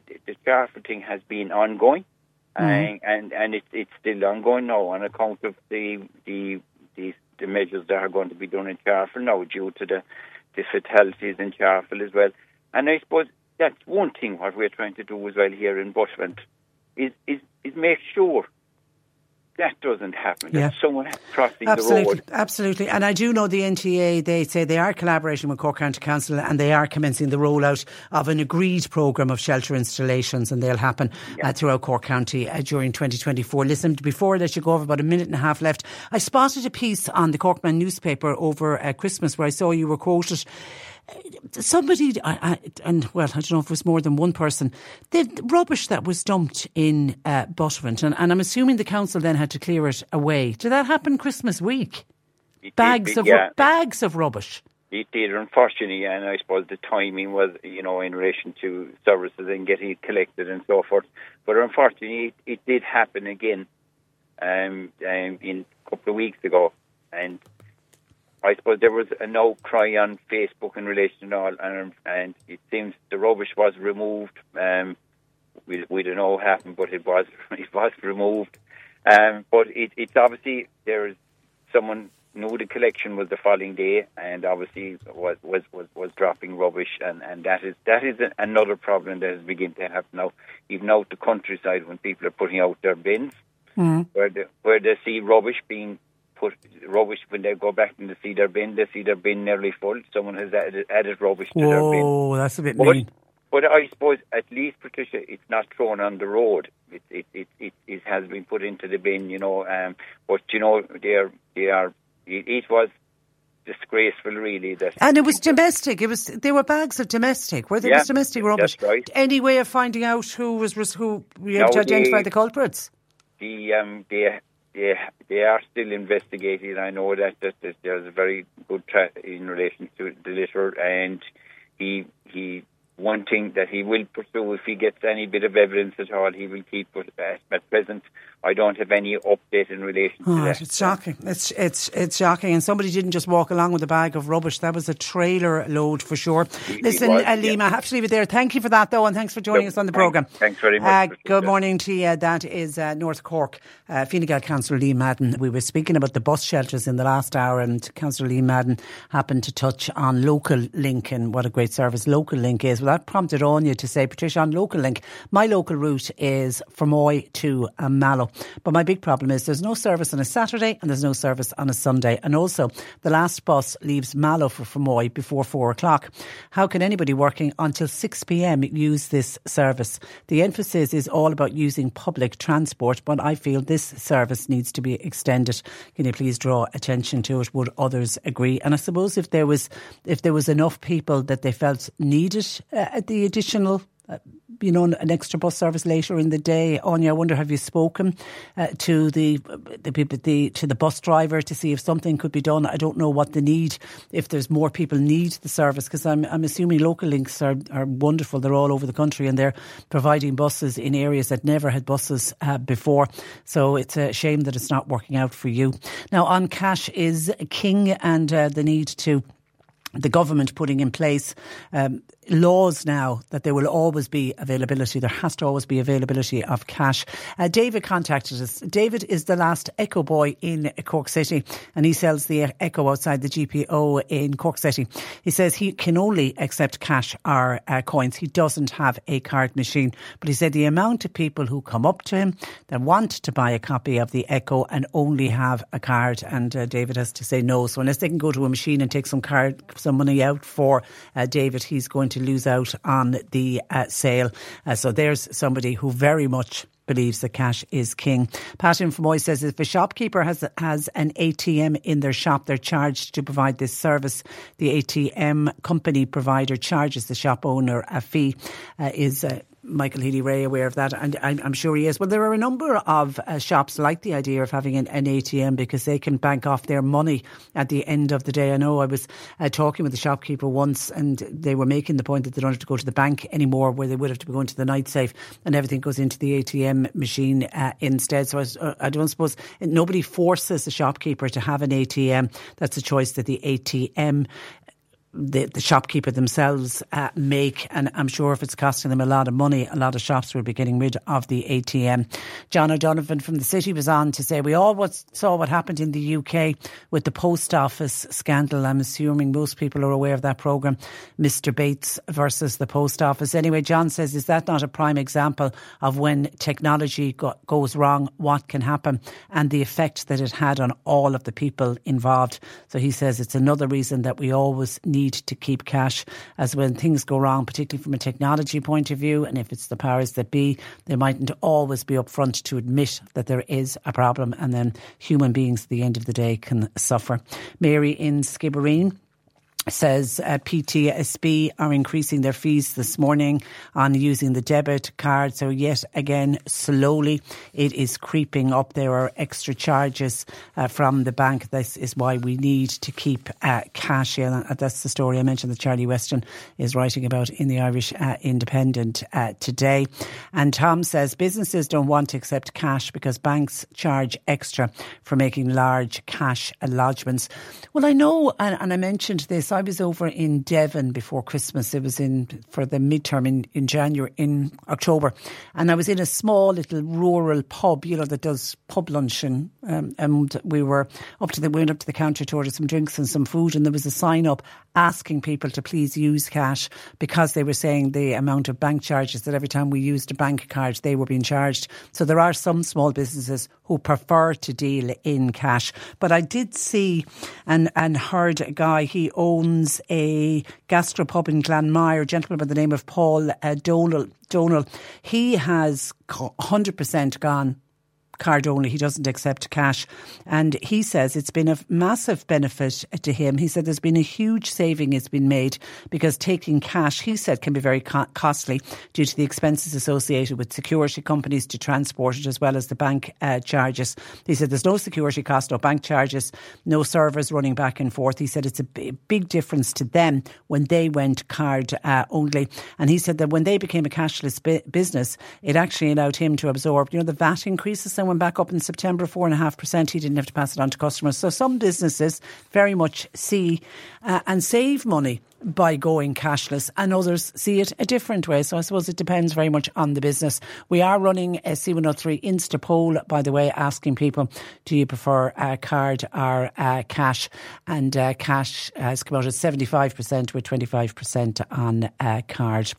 Charfield thing has been ongoing. Mm-hmm. And it's still ongoing now on account of the measures that are going to be done in Charfield now due to the fatalities in Charfield as well. And I suppose that's one thing what we're trying to do as well here in Buttevant is make sure that doesn't happen. Yeah. Someone crossing the road. Absolutely. And I do know the NTA, they say they are collaborating with Cork County Council and they are commencing the rollout of an agreed programme of shelter installations, and they'll happen throughout Cork County during 2024. Listen, before I let you go, I've about a minute and a half left. I spotted a piece on the Corkman newspaper over Christmas where I saw you were quoted. Somebody, I don't know if it was more than one person, the rubbish that was dumped in Buttevant, and I'm assuming the council then had to clear it away. Did that happen Christmas week? Bags of rubbish. It did, unfortunately, and I suppose the timing was, in relation to services and getting it collected and so forth. But unfortunately, it did happen again in a couple of weeks ago, and I suppose there was an outcry on Facebook in relation to all, and it seems the rubbish was removed. We don't know what happened, but it was removed. But it's obviously there is someone knew the collection was the following day, and obviously was dropping rubbish, and that is another problem that has begun to happen now, even out the countryside when people are putting out their bins, where they see rubbish being. Put rubbish when they go back and they see their bin nearly full. Someone has added rubbish to their bin. Oh, that's a bit mean. But I suppose at least, Patricia, it's not thrown on the road. It has been put into the bin, But they are. It was disgraceful, really. That and it was domestic. There were bags of domestic. Were there was domestic rubbish? That's right. Any way of finding out who you had to identify the culprits? They are still investigating. I know that there's a very good in relation to the litter, and he one thing that he will pursue if he gets any bit of evidence at all, he will keep it. At present, I don't have any update in relation to that. It's shocking. It's shocking. And somebody didn't just walk along with a bag of rubbish. That was a trailer load for sure. Listen, Liam, I have to leave it there. Thank you for that, though, and thanks for joining us on the programme. Thanks very much. Good morning to you. That is North Cork Fine Gael Councillor Liam Madden. We were speaking about the bus shelters in the last hour, and Councillor Liam Madden happened to touch on Local Link and what a great service Local Link is. That prompted Anya to say, Patricia, on Local Link, my local route is Fermoy to Mallow. But my big problem is there's no service on a Saturday and there's no service on a Sunday. And also, the last bus leaves Mallow for Fermoy before 4:00. How can anybody working until 6 p.m. use this service? The emphasis is all about using public transport, but I feel this service needs to be extended. Can you please draw attention to it? Would others agree? And I suppose if there was enough people that they felt needed the additional, an extra bus service later in the day. Anya, I wonder, have you spoken to the bus driver to see if something could be done? I don't know what the need, if there's more people need the service, because I'm assuming Local Links are wonderful. They're all over the country and they're providing buses in areas that never had buses before. So it's a shame that it's not working out for you. Now, on cash is king, and the need to the government putting in place laws now that there will always be availability. There has to always be availability of cash. David contacted us. David is the last Echo boy in Cork City, and he sells the Echo outside the GPO in Cork City. He says he can only accept cash or coins. He doesn't have a card machine, but he said the amount of people who come up to him that want to buy a copy of the Echo and only have a card, and David has to say no. So unless they can go to a machine and take some money out for David, he's going to lose out on the sale. So there's somebody who very much believes that cash is king. Pat in Fermoy says if a shopkeeper has an ATM in their shop, they're charged to provide this service. The ATM company provider charges the shop owner a fee. Is Michael Healy-Ray aware of that? And I'm sure he is. Well, there are a number of shops like the idea of having an ATM because they can bank off their money at the end of the day. I know I was talking with the shopkeeper once and they were making the point that they don't have to go to the bank anymore where they would have to be going to the night safe, and everything goes into the ATM machine instead. So I don't suppose nobody forces the shopkeeper to have an ATM. That's a choice that the ATM the shopkeeper themselves make, and I'm sure if it's costing them a lot of money, a lot of shops will be getting rid of the ATM. John O'Donovan from the City was on to say we all saw what happened in the UK with the post office scandal. I'm assuming most people are aware of that programme, Mr Bates versus the post office. Anyway, John says, is that not a prime example of when technology goes wrong, what can happen and the effect that it had on all of the people involved? So he says it's another reason that we always need to keep cash, as when things go wrong, particularly from a technology point of view, and if it's the powers that be, they mightn't always be upfront to admit that there is a problem, and then human beings at the end of the day can suffer. Mary in Skibbereen says PTSB are increasing their fees this morning on using the debit card. So yet again, slowly it is creeping up. There are extra charges from the bank. This is why we need to keep cash here. And that's the story I mentioned that Charlie Weston is writing about in the Irish Independent today. And Tom says businesses don't want to accept cash because banks charge extra for making large cash allotments. Well, I know, and I mentioned this, I was over in Devon before Christmas. It was for the midterm in October, and I was in a small little rural pub, you know, that does pub luncheon, and we went up to the counter to order some drinks and some food, and there was a sign up asking people to please use cash because they were saying the amount of bank charges, that every time we used a bank card they were being charged. So there are some small businesses who prefer to deal in cash. But I did see and heard a guy, he owns a gastropub in Glanmire, a gentleman by the name of Paul Donal. He has 100% gone card only. He doesn't accept cash, and he says it's been a massive benefit to him. He said there's been a huge saving has been made because taking cash, he said, can be very costly due to the expenses associated with security companies to transport it, as well as the bank charges. He said there's no security cost, no bank charges, no servers running back and forth. He said it's a big difference to them when they went card only, and he said that when they became a cashless business, it actually allowed him to absorb, you know, the VAT increases that went back up in September, 4.5%. He didn't have to pass it on to customers. So some businesses very much see and save money by going cashless, and others see it a different way. So I suppose it depends very much on the business. We are running a C103 Insta poll, by the way, asking people, do you prefer card or cash? And cash has come out at 75% with 25% on card.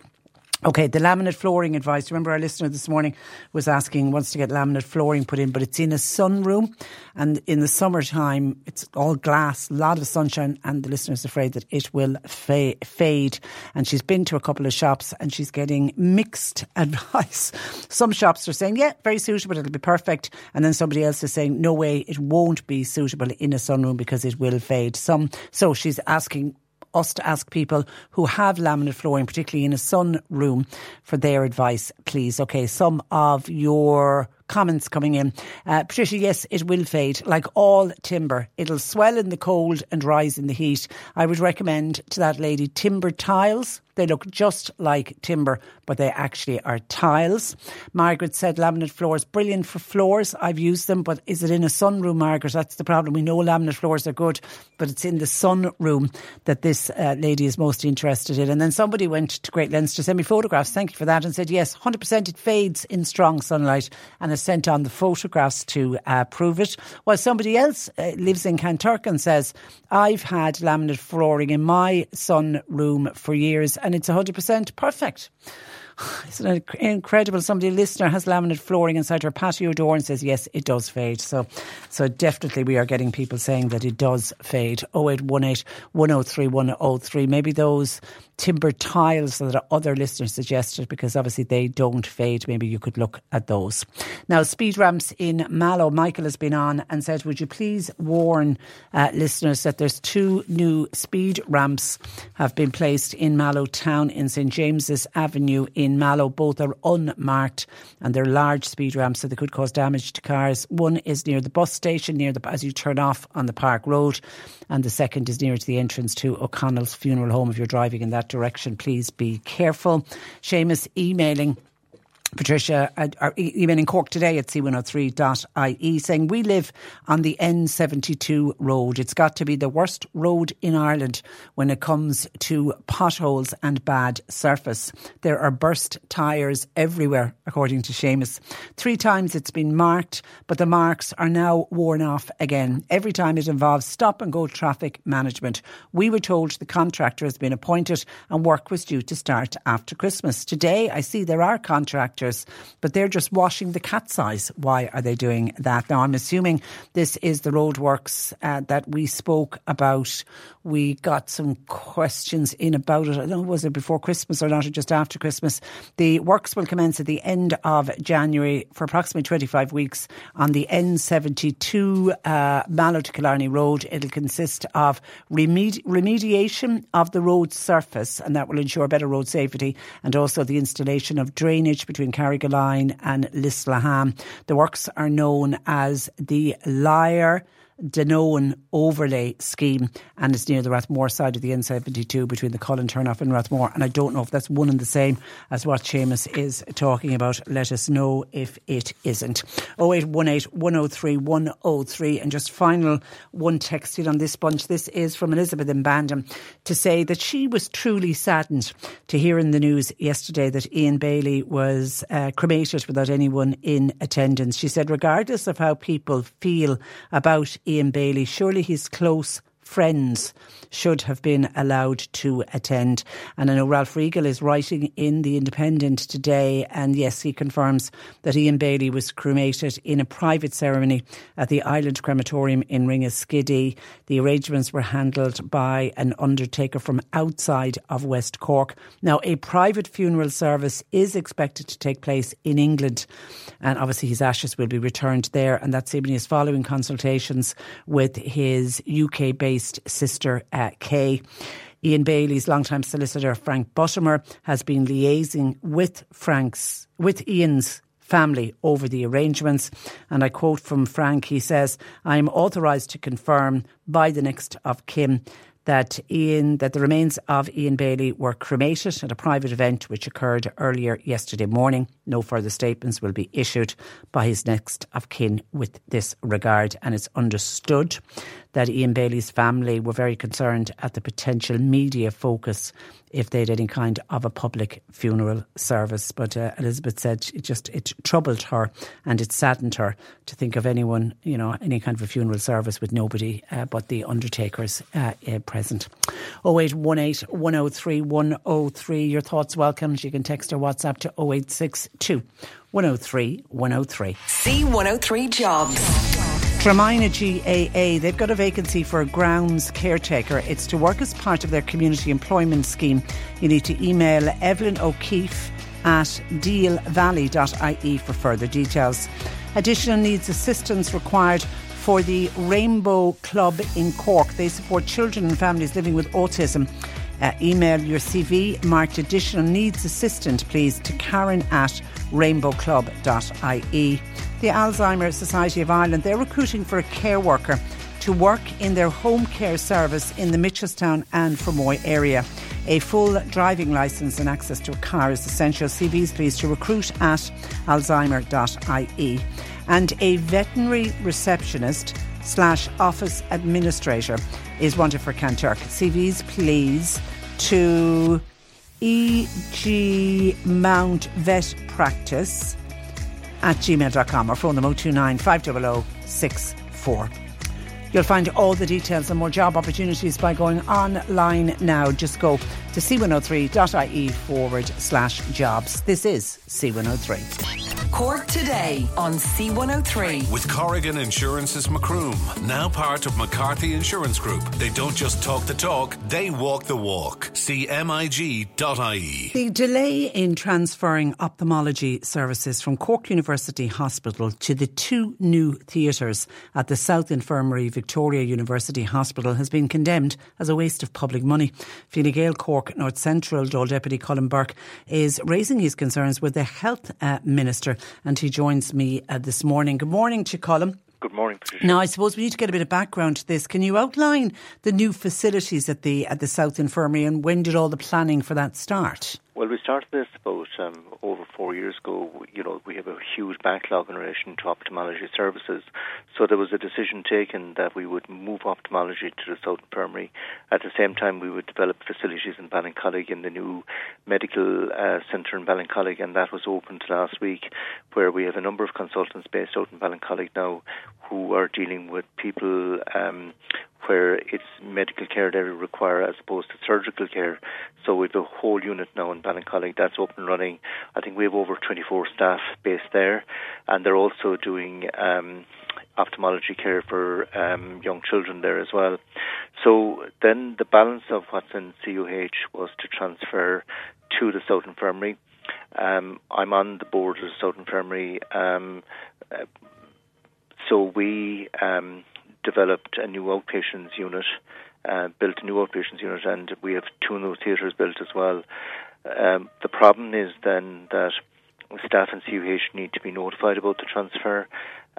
OK, the laminate flooring advice. Remember, our listener this morning was asking, wants to get laminate flooring put in, but it's in a sunroom, and in the summertime it's all glass, a lot of sunshine, and the listener is afraid that it will fade. And she's been to a couple of shops and she's getting mixed advice. Some shops are saying, yeah, very suitable, it'll be perfect. And then somebody else is saying, no way, it won't be suitable in a sunroom because it will fade. So she's asking us to ask people who have laminate flooring, particularly in a sun room, for their advice, please. OK, some of your comments coming in. Patricia, yes, it will fade. Like all timber, it'll swell in the cold and rise in the heat. I would recommend to that lady timber tiles. They look just like timber, but they actually are tiles. Margaret said laminate floors, brilliant for floors. I've used them, but is it in a sunroom, Margaret? That's the problem. We know laminate floors are good, but it's in the sunroom that this lady is most interested in. And then somebody went to great lengths to send me photographs, thank you for that, and said, yes, 100% it fades in strong sunlight, and has sent on the photographs to prove it. While somebody else lives in Kanturk and says, I've had laminate flooring in my sunroom for years, and it's 100% perfect. Isn't it incredible? Somebody, listener, has laminate flooring inside her patio door and says, yes, it does fade. So definitely we are getting people saying that it does fade. 0818 103 103. Maybe those timber tiles that other listeners suggested, because obviously they don't fade. Maybe you could look at those. Now, speed ramps in Mallow. Michael has been on and said, would you please warn listeners that there's two new speed ramps have been placed in Mallow Town in St James's Avenue in in Mallow. Both are unmarked and they're large speed ramps, so they could cause damage to cars. One is near the bus station, as you turn off on the Park Road, and the second is near to the entrance to O'Connell's funeral home. If you're driving in that direction, please be careful. Seamus emailing Patricia, emailing Cork Today at c103.ie, saying, we live on the N72 road. It's got to be the worst road in Ireland when it comes to potholes and bad surface. There are burst tyres everywhere, according to Seamus. 3 times it's been marked, but the marks are now worn off again. Every time it involves stop and go traffic management. We were told the contractor has been appointed and work was due to start after Christmas. Today, I see there are contractors, but they're just washing the cat's eyes. Why are they doing that? Now, I'm assuming this is the roadworks that we spoke about. We got some questions in about it. I don't know, was it before Christmas or not, or just after Christmas? The works will commence at the end of January for approximately 25 weeks on the N72 Mallow to Killarney Road. It'll consist of remediation of the road surface, and that will ensure better road safety, and also the installation of drainage between Carrigaline and Lisleham. The works are known as the Lyre Danone overlay scheme, and it's near the Rathmore side of the N72 between the Cullen turnoff and Rathmore. And I don't know if that's one and the same as what Seamus is talking about. Let us know if it isn't. 0818 103 103. And just final one texted on this bunch. This is from Elizabeth in Bandon, to say that she was truly saddened to hear in the news yesterday that Ian Bailey was cremated without anyone in attendance. She said, regardless of how people feel about Ian Bailey, surely his close friends should have been allowed to attend. And I know Ralph Regal is writing in The Independent today, and yes, he confirms that Ian Bailey was cremated in a private ceremony at the Island Crematorium in Ringaskiddy. The arrangements were handled by an undertaker from outside of West Cork. Now, a private funeral service is expected to take place in England, and obviously his ashes will be returned there, and that ceremony is following consultations with his UK-based sister Kay. Ian Bailey's longtime solicitor Frank Buttimer has been liaising with Ian's family over the arrangements, and I quote from Frank. He says, I am authorised to confirm by the next of kin that the remains of Ian Bailey were cremated at a private event which occurred earlier yesterday morning. No further statements will be issued by his next of kin with this regard. And it's understood that Ian Bailey's family were very concerned at the potential media focus if they had any kind of a public funeral service. But Elizabeth said it troubled her and it saddened her to think of anyone, any kind of a funeral service with nobody but the undertakers present. 0818 103 103. Your thoughts welcomed. You can text or WhatsApp to 0862 103 103. C103 Jobs. Tramina GAA, they've got a vacancy for a grounds caretaker. It's to work as part of their community employment scheme. You need to email Evelyn O'Keefe at dealvalley.ie for further details. Additional needs assistance required for the Rainbow Club in Cork. They support children and families living with autism. Email your CV marked additional needs assistant, please, to Karen at rainbowclub.ie. The Alzheimer's Society of Ireland, they're recruiting for a care worker to work in their home care service in the Mitchelstown and Fermoy area. A full driving licence and access to a car is essential. CVs please to recruit at alzheimer.ie. And a veterinary receptionist / office administrator is wanted for Kanturk. CVs please to EG Mount Vet Practice at gmail.com or phone them 029 500 640. You'll find all the details and more job opportunities by going online now. Just go to c103.ie/jobs. This is C103. Cork Today on C103. With Corrigan Insurance's Macroom, now part of McCarthy Insurance Group. They don't just talk the talk, they walk the walk. CMIG.ie. The delay in transferring ophthalmology services from Cork University Hospital to the two new theatres at the South Infirmary Victoria University Hospital has been condemned as a waste of public money. Fine Gael Cork North Central Dáil Deputy Colm Burke is raising his concerns with the Health Minister, and he joins me this morning. Good morning to Colm. Good morning, Patricia. Now, I suppose we need to get a bit of background to this. Can you outline the new facilities at the South Infirmary, and when did all the planning for that start? Well, we started this about over 4 years ago. You know, we have a huge backlog in relation to ophthalmology services. So there was a decision taken that we would move ophthalmology to the South Infirmary. At the same time, we would develop facilities in Ballincollig, in the new medical centre in Ballincollig, and that was opened last week, where we have a number of consultants based out in Ballincollig now who are dealing with people where it's medical care they require as opposed to surgical care. So we have a whole unit now in Ballincollig that's up and running. I think we have over 24 staff based there, and they're also doing ophthalmology care for young children there as well. So then the balance of what's in CUH was to transfer to the South Infirmary. I'm on the board of the South Infirmary, so we developed a new outpatients unit, built a new outpatients unit, and we have two new theatres built as well. The problem is then that staff in CUH need to be notified about the transfer,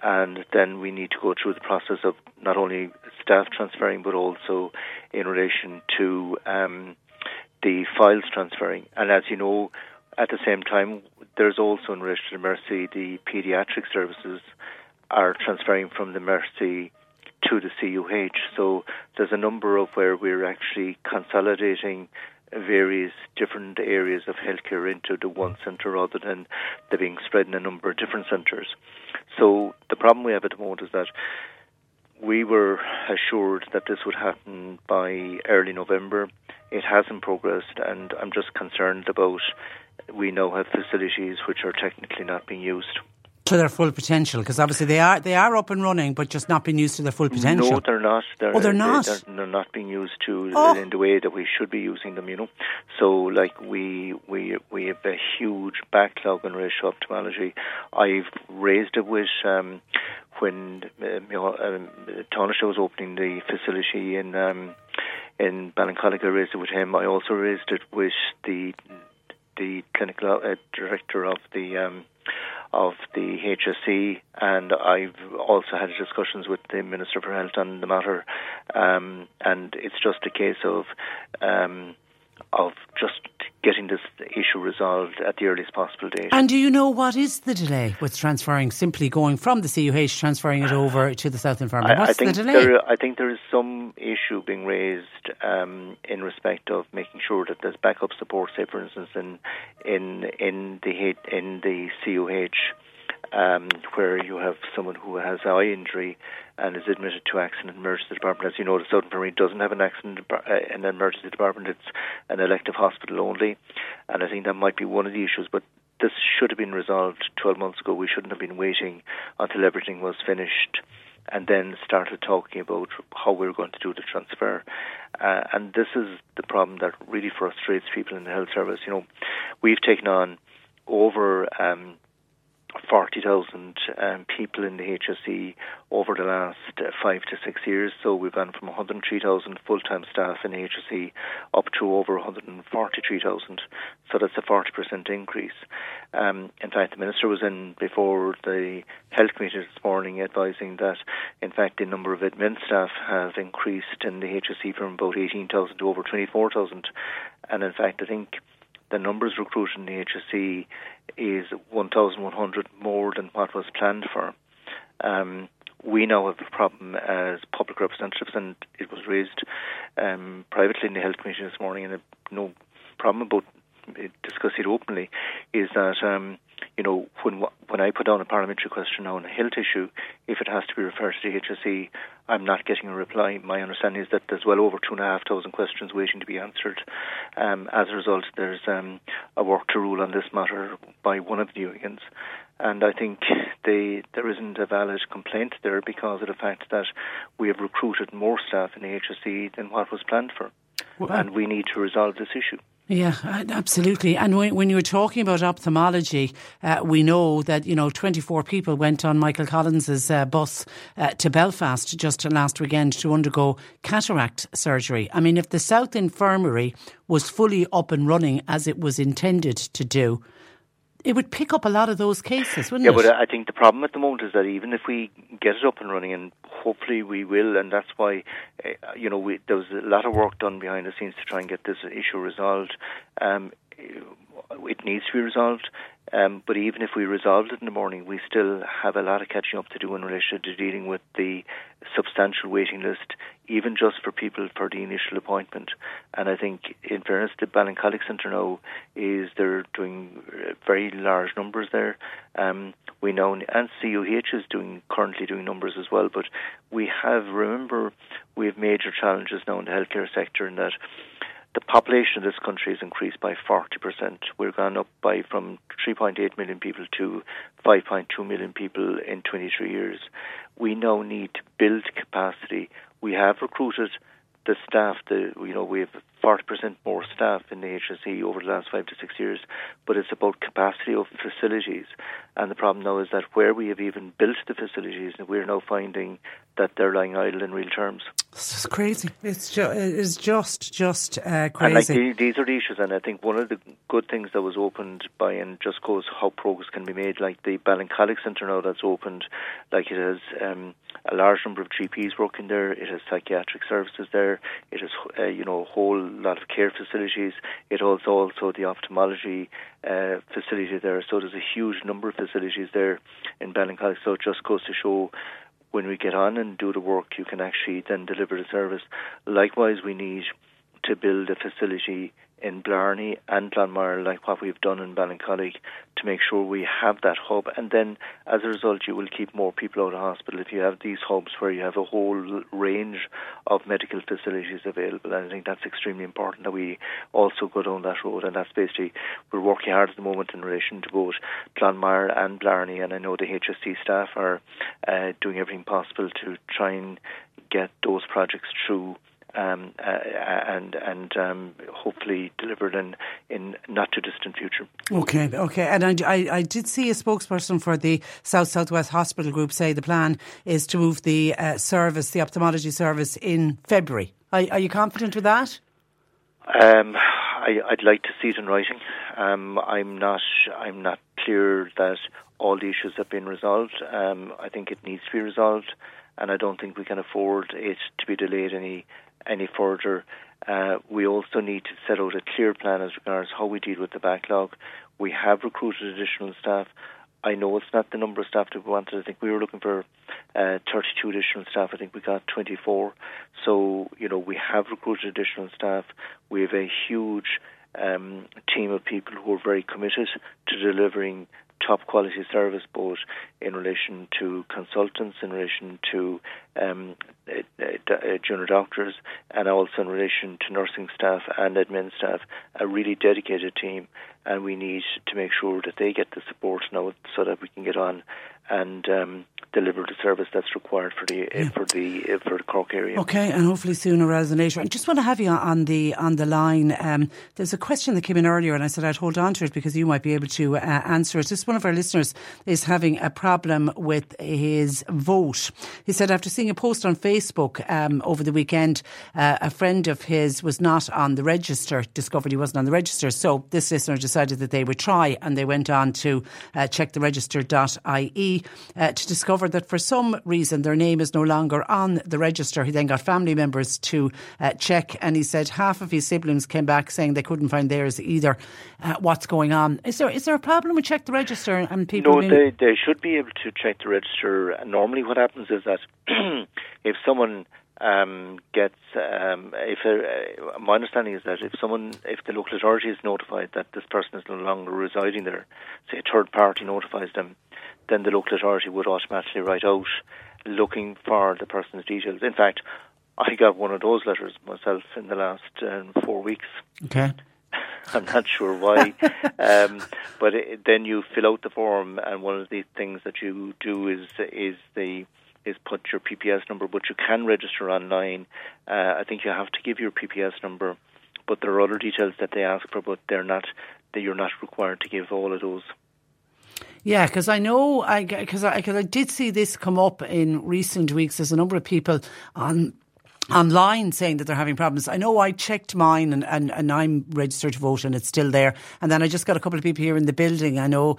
and then we need to go through the process of not only staff transferring but also in relation to the files transferring. And as you know, at the same time, there's also in relation to Mercy, the paediatric services are transferring from the Mercy to the CUH. So there's a number of where we're actually consolidating various different areas of healthcare into the one centre rather than they're being spread in a number of different centres. So the problem we have at the moment is that we were assured that this would happen by early November. It hasn't progressed, and I'm just concerned about we now have facilities which are technically not being used to their full potential, because obviously they are up and running, but just not being used to their full potential. No, they're not. They're not being used to in the way that we should be using them. You know, so like we have a huge backlog in racial ophthalmology. I've raised it with when Taoiseach was opening the facility in Ballincollig. I raised it with him. I also raised it with the clinical director of the HSE, and I've also had discussions with the Minister for Health on the matter, and it's just a case of just getting this issue resolved at the earliest possible date. And do you know what is the delay with transferring, simply going from the CUH, transferring it over to the South Infirmary? What's the delay? I think there is some issue being raised in respect of making sure that there's backup support, say, for instance, in the CUH. Where you have someone who has eye injury and is admitted to accident and emergency department. As you know, the South Infirmary doesn't have an emergency department. It's an elective hospital only. And I think that might be one of the issues. But this should have been resolved 12 months ago. We shouldn't have been waiting until everything was finished and then started talking about how we're going to do the transfer. And this is the problem that really frustrates people in the health service. You know, we've taken on over 40,000 people in the HSE over the last 5 to 6 years. So we've gone from 103,000 full-time staff in HSE up to over 143,000. So that's a 40% increase. In fact, the Minister was in before the health committee this morning advising that, in fact, the number of admin staff have increased in the HSE from about 18,000 to over 24,000. And in fact, I think the numbers recruited in the HSE is 1,100 more than what was planned for. We now have a problem as public representatives, and it was raised privately in the health committee this morning, and no problem about discussing it openly, is that you know, when I put down a parliamentary question on a health issue, if it has to be referred to the HSE, I'm not getting a reply. My understanding is that there's well over 2,500 questions waiting to be answered. As a result, there's a work to rule on this matter by one of the unions. And I think there isn't a valid complaint there because of the fact that we have recruited more staff in the HSE than what was planned for. Well, and we need to resolve this issue. Yeah, absolutely. And when you were talking about ophthalmology, we know that, 24 people went on Michael Collins's bus to Belfast just last weekend to undergo cataract surgery. I mean, if the South Infirmary was fully up and running as it was intended to do, it would pick up a lot of those cases, wouldn't it? Yeah, but I think the problem at the moment is that even if we get it up and running, and hopefully we will, and that's why, there was a lot of work done behind the scenes to try and get this issue resolved. It needs to be resolved, but even if we resolved it in the morning, we still have a lot of catching up to do in relation to dealing with the substantial waiting list, even just for people for the initial appointment. And I think, in fairness, the Ballinascarthy Centre now they're doing very large numbers there. We know, and CUH is currently doing numbers as well, but we have major challenges now in the healthcare sector in that the population of this country has increased by 40%. We've gone up from 3.8 million people to 5.2 million people in 23 years. We now need to build capacity. We have recruited the staff. We have 40% more staff in the HSE over the last 5 to 6 years, but it's about capacity of facilities. And the problem now is that where we have even built the facilities, we're now finding that they're lying idle in real terms. It's crazy. It's just crazy. And these are the issues, and I think one of the good things that was opened by and just goes how progress can be made, like the Ballinascarthy Centre now that's opened, like it has a large number of GPs working there, it has psychiatric services there, it has a whole lot of care facilities, it also the ophthalmology facility there, so there's a huge number of facilities there in Ballinascarthy, so it just goes to show when we get on and do the work, you can actually then deliver the service. Likewise, we need to build a facility in Blarney and Clonmire, like what we've done in Ballinascarthy, to make sure we have that hub. And then, as a result, you will keep more people out of hospital if you have these hubs where you have a whole range of medical facilities available. And I think that's extremely important that we also go down that road. And that's basically, we're working hard at the moment in relation to both Clonmire and Blarney. And I know the HSC staff are doing everything possible to try and get those projects through and hopefully delivered in not too distant future. Okay. And I did see a spokesperson for the South-Southwest Hospital Group say the plan is to move the the ophthalmology service in February. Are you confident with that? I'd like to see it in writing. I'm not clear that all the issues have been resolved. I think it needs to be resolved, and I don't think we can afford it to be delayed any further. We also need to set out a clear plan as regards how we deal with the backlog. We have recruited additional staff. I know it's not the number of staff that we wanted. I think we were looking for 32 additional staff. I think we got 24. So, we have recruited additional staff. We have a huge team of people who are very committed to delivering top quality service, both in relation to consultants, in relation to junior doctors, and also in relation to nursing staff and admin staff, a really dedicated team, and we need to make sure that they get the support now so that we can get on and deliver the service that's required for the Cork area. Okay, and hopefully sooner rather than later. I just want to have you on the line. There's a question that came in earlier, and I said I'd hold on to it because you might be able to answer it. This one of our listeners is having a problem with his vote. He said after seeing a post on Facebook over the weekend, a friend of his was not on the register. Discovered he wasn't on the register, so this listener decided that they would try, and they went on to check the register.ie to discover that for some reason their name is no longer on the register. He then got family members to check, and he said half of his siblings came back saying they couldn't find theirs either. What's going on? Is there a problem with check the register and people? No, they should be able to check the register. Normally, what happens is that if someone my understanding is that if the local authority is notified that this person is no longer residing there, say a third party notifies them, then the local authority would automatically write out looking for the person's details. In fact, I got one of those letters myself in the last 4 weeks. Okay. I'm not sure why. But then you fill out the form, and one of the things that you do is put your PPS number, but you can register online. I think you have to give your PPS number, but there are other details that they ask for, but you're not required to give all of those. Yeah, because I know, because I did see this come up in recent weeks. There's a number of people online saying that they're having problems. I know I checked mine and I'm registered to vote and it's still there. And then I just got a couple of people here in the building. I know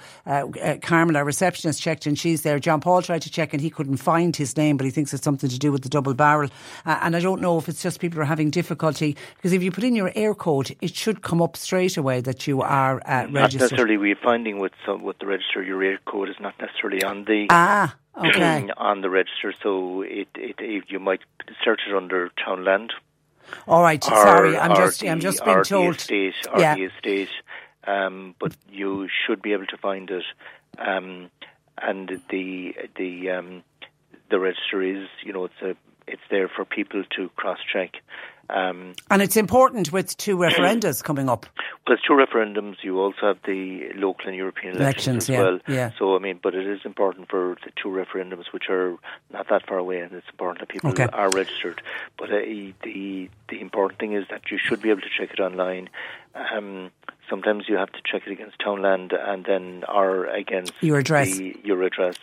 Carmel, our receptionist, checked and she's there. John Paul tried to check and he couldn't find his name, but he thinks it's something to do with the double barrel. And I don't know if it's just people are having difficulty, because if you put in your air code, it should come up straight away that you are registered. Not necessarily. We're finding with the register, your air code is not necessarily on the... Okay. On the register, so it you might search it under Townland. All right, sorry, I'm just being told. The estate, but you should be able to find it. And the register is, you know, it's there for people to cross check. And it's important with two referenda coming up. Plus two referendums, you also have the local and European elections as well. Yeah. So, I mean, but it is important for the two referendums, which are not that far away, and it's important that people are registered. But the important thing is that you should be able to check it online. Sometimes you have to check it against Townland and then or against your address.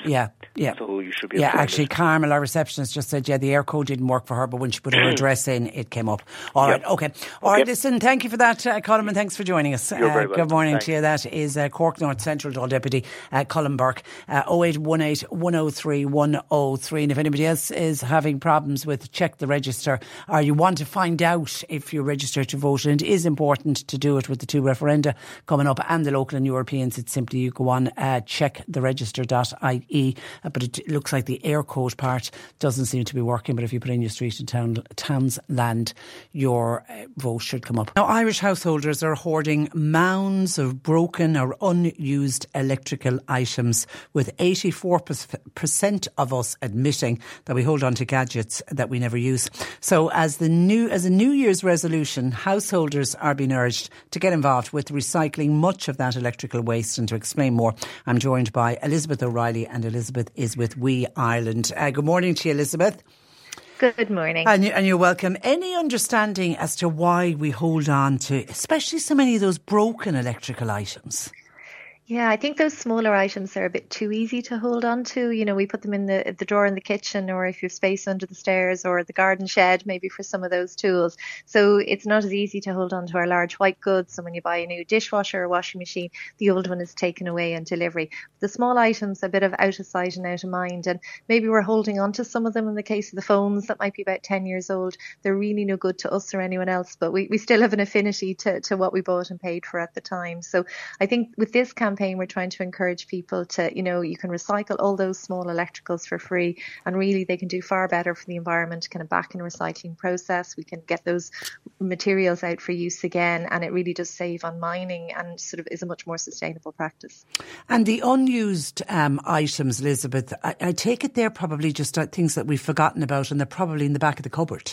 Yeah, yeah. So you should be able to actually, Carmel, our receptionist, just said, the air code didn't work for her, but when she put her address in, it came up. All right, listen, thank you for that, Colm, and thanks for joining us. You're very welcome. Good morning to you. That is Cork North Central Deputy Colm Burke, 0818 103 103. And if anybody else is having problems with check the register, or you want to find out if you're registered to vote, and it is important to do it with the two referenda coming up and the local and Europeans, it's simply you go on checktheregister.ie, but it looks like the air code part doesn't seem to be working, but if you put in your street and Townsland, your vote should come up. Now, Irish householders are hoarding mounds of broken or unused electrical items, with 84% of us admitting that we hold on to gadgets that we never use. So as a New Year's resolution, householders are being urged to get involved with recycling much of that electrical waste. And to explain more, I'm joined by Elizabeth O'Reilly, and Elizabeth is with We Ireland. Good morning to you, Elizabeth. Good morning. And you're welcome. Any understanding as to why we hold on to, especially so many of those broken electrical items? Yeah, I think those smaller items are a bit too easy to hold on to. You know, we put them in the drawer in the kitchen, or if you have space under the stairs, or the garden shed, maybe, for some of those tools. So it's not as easy to hold on to our large white goods. So when you buy a new dishwasher or washing machine, the old one is taken away on delivery. The small items, a bit of out of sight and out of mind. And maybe we're holding on to some of them. In the case of the phones, that might be about 10 years old. They're really no good to us or anyone else, but we still have an affinity to what we bought and paid for at the time. So I think with this campaign, we're trying to encourage people to, you know, you can recycle all those small electricals for free, and really they can do far better for the environment, kind of back in recycling process. We can get those materials out for use again, and it really does save on mining and sort of is a much more sustainable practice. And the unused items, Elizabeth, I take it they're probably just things that we've forgotten about, and they're probably in the back of the cupboard.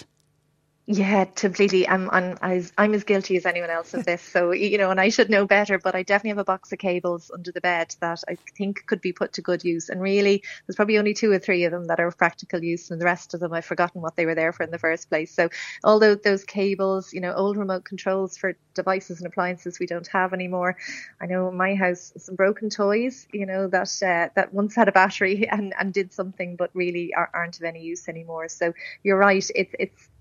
Yeah, completely. I'm as guilty as anyone else of this. So, you know, and I should know better, but I definitely have a box of cables under the bed that I think could be put to good use. And really, there's probably only two or three of them that are of practical use, and the rest of them I've forgotten what they were there for in the first place. So although those cables, you know, old remote controls for devices and appliances we don't have anymore. I know in my house, some broken toys, you know, that once had a battery and did something, but really aren't of any use anymore. So you're right.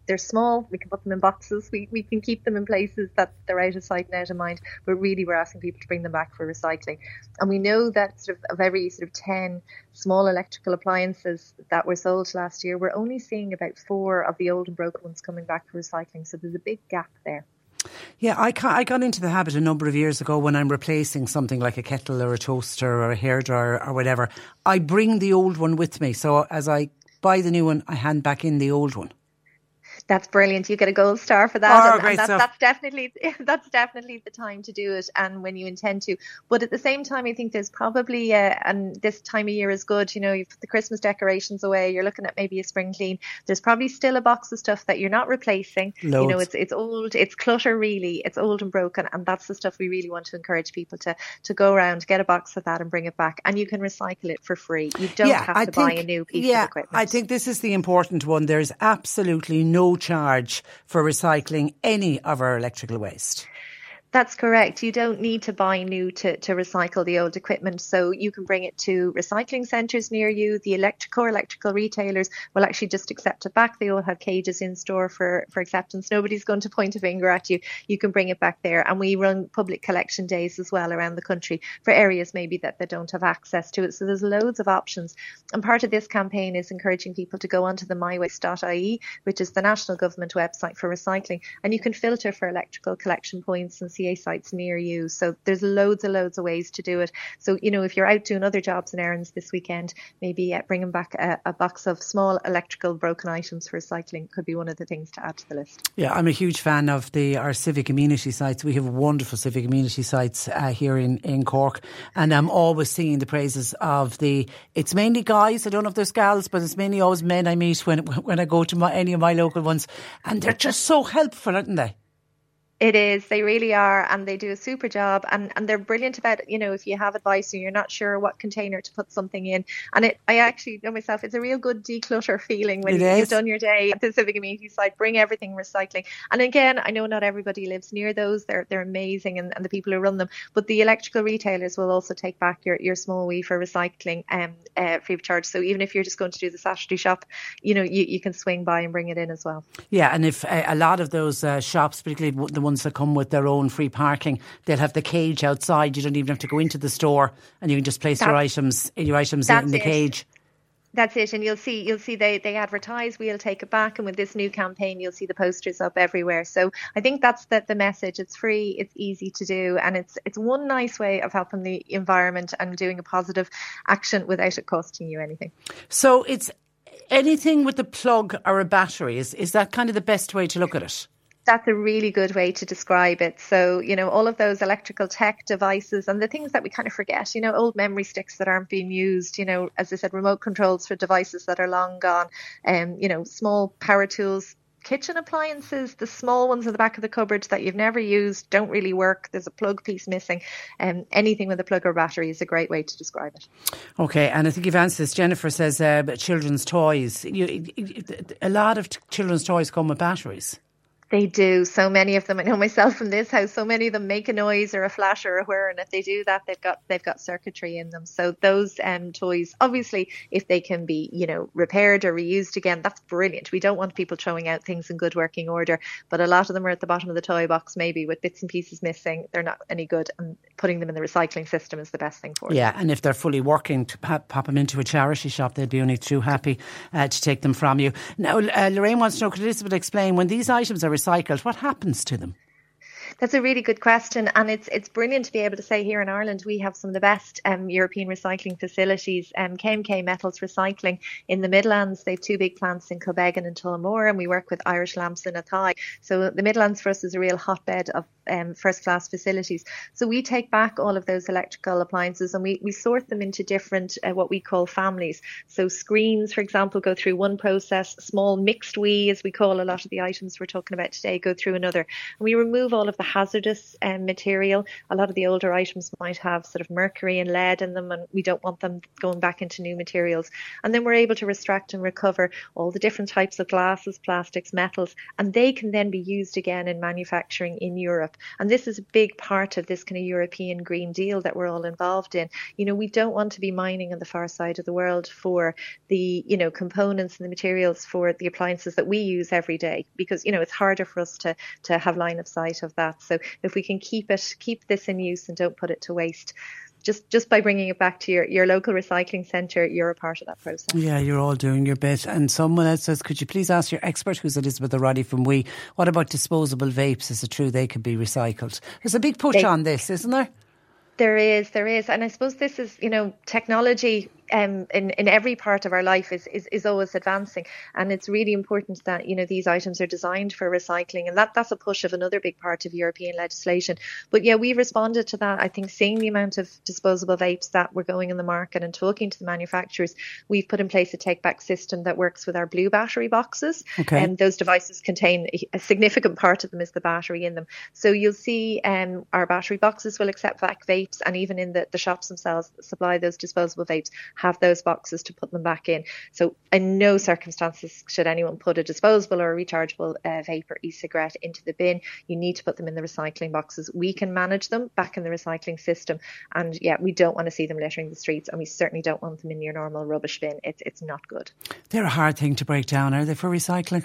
They're small, we can put them in boxes, we can keep them in places that they're out of sight and out of mind, but really we're asking people to bring them back for recycling. And we know that sort of every sort of 10 small electrical appliances that were sold last year, we're only seeing about 4 of the old and broken ones coming back for recycling, so there's a big gap there. Yeah, I got into the habit a number of years ago when I'm replacing something like a kettle or a toaster or a hairdryer or whatever, I bring the old one with me, so as I buy the new one, I hand back in the old one. That's brilliant. You get a gold star for that. Oh, and that's definitely the time to do it, and when you intend to. But at the same time, I think there's probably, and this time of year is good, you know, you put the Christmas decorations away, you're looking at maybe a spring clean. There's probably still a box of stuff that you're not replacing. Loads. You know, it's old, it's clutter really, it's old and broken, and that's the stuff we really want to encourage people to go around, get a box of that and bring it back, and you can recycle it for free. You don't have to buy a new piece of equipment. I think this is the important one. There's absolutely no charge for recycling any of our electrical waste. That's correct. You don't need to buy new to recycle the old equipment. So you can bring it to recycling centres near you. The electrical retailers will actually just accept it back. They all have cages in store for acceptance. Nobody's going to point a finger at you. You can bring it back there. And we run public collection days as well around the country for areas maybe that they don't have access to it. So there's loads of options. And part of this campaign is encouraging people to go onto the mywaste.ie, which is the national government website for recycling. And you can filter for electrical collection points and see sites near you. So there's loads of ways to do it. So, you know, if you're out doing other jobs and errands this weekend, maybe bringing back a box of small electrical broken items for recycling could be one of the things to add to the list. Yeah, I'm a huge fan of our civic amenity sites. We have wonderful civic amenity sites here in Cork, and I'm always singing the praises of it's mainly guys, I don't know if there's gals, but it's mainly always men I meet when I go to any of my local ones, and they're just so helpful, aren't they? It is. They really are. And they do a super job. And they're brilliant about, you know, if you have advice and you're not sure what container to put something in. And I actually know myself, it's a real good declutter feeling when you've done your day at the civic amenity site. Bring everything recycling. And again, I know not everybody lives near those. They're amazing, and the people who run them. But the electrical retailers will also take back your small wee for recycling free of charge. So even if you're just going to do the Saturday shop, you know, you can swing by and bring it in as well. Yeah. And if a lot of those shops, particularly the ones that come with their own free parking, they'll have the cage outside. You don't even have to go into the store, and you can just place your items in the cage. That's it. And you'll see they advertise, we'll take it back. And with this new campaign, you'll see the posters up everywhere. So I think that's the message. It's free, it's easy to do. And it's one nice way of helping the environment and doing a positive action without it costing you anything. So it's anything with a plug or a battery. Is that kind of the best way to look at it? That's a really good way to describe it. So, you know, all of those electrical tech devices and the things that we kind of forget, you know, old memory sticks that aren't being used, you know, as I said, remote controls for devices that are long gone, you know, small power tools, kitchen appliances, the small ones at the back of the cupboard that you've never used, don't really work, there's a plug piece missing. Anything with a plug or battery is a great way to describe it. Okay, and I think you've answered this. Jennifer says children's toys. A lot of children's toys come with batteries. They do. So many of them. I know myself from this house, so many of them make a noise or a flash or a whir. And if they do that, they've got circuitry in them. So those toys, obviously, if they can be, you know, repaired or reused again, that's brilliant. We don't want people throwing out things in good working order. But a lot of them are at the bottom of the toy box, maybe with bits and pieces missing. They're not any good. And putting them in the recycling system is the best thing for us. Yeah. And if they're fully working, to pop them into a charity shop, they'd be only too happy to take them from you. Now, Lorraine wants to know, could Elizabeth explain when these items are recycled, what happens to them? That's a really good question, and it's brilliant to be able to say here in Ireland we have some of the best European recycling facilities. KMK Metals Recycling in the Midlands, they have two big plants in Kilbegan and Tullamore, and we work with Irish Lamps in Athy. So the Midlands for us is a real hotbed of first-class facilities. So we take back all of those electrical appliances, and we sort them into different what we call families. So screens, for example, go through one process, small mixed wee, as we call a lot of the items we're talking about today, go through another. And we remove all of the hazardous material. A lot of the older items might have sort of mercury and lead in them, and we don't want them going back into new materials. And then we're able to extract and recover all the different types of glasses, plastics, metals, and they can then be used again in manufacturing in Europe. And this is a big part of this kind of European Green Deal that we're all involved in. You know, we don't want to be mining on the far side of the world for the, you know, components and the materials for the appliances that we use every day, because, you know, it's harder for us to have line of sight of that. So if we can keep this in use and don't put it to waste, just by bringing it back to your local recycling centre, you're a part of that process. Yeah, you're all doing your bit. And someone else says, could you please ask your expert, who's Elizabeth O'Reilly from WE, what about disposable vapes? Is it true they can be recycled? There's a big push on this, isn't there? There is. And I suppose this is, you know, technology in every part of our life is always advancing, and it's really important that, you know, these items are designed for recycling, and that's a push of another big part of European legislation. But yeah, we've responded to that. I think seeing the amount of disposable vapes that were going in the market and talking to the manufacturers, we've put in place a take back system that works with our blue battery boxes, and okay. Those devices contain a significant part of them is the battery in them, so you'll see our battery boxes will accept back vapes, and even in the shops themselves that supply those disposable vapes have those boxes to put them back in. So in no circumstances should anyone put a disposable or a rechargeable vape or e-cigarette into the bin. You need to put them in the recycling boxes. We can manage them back in the recycling system, and yeah, we don't want to see them littering the streets, and we certainly don't want them in your normal rubbish bin. It's not good. They're a hard thing to break down, are they, for recycling?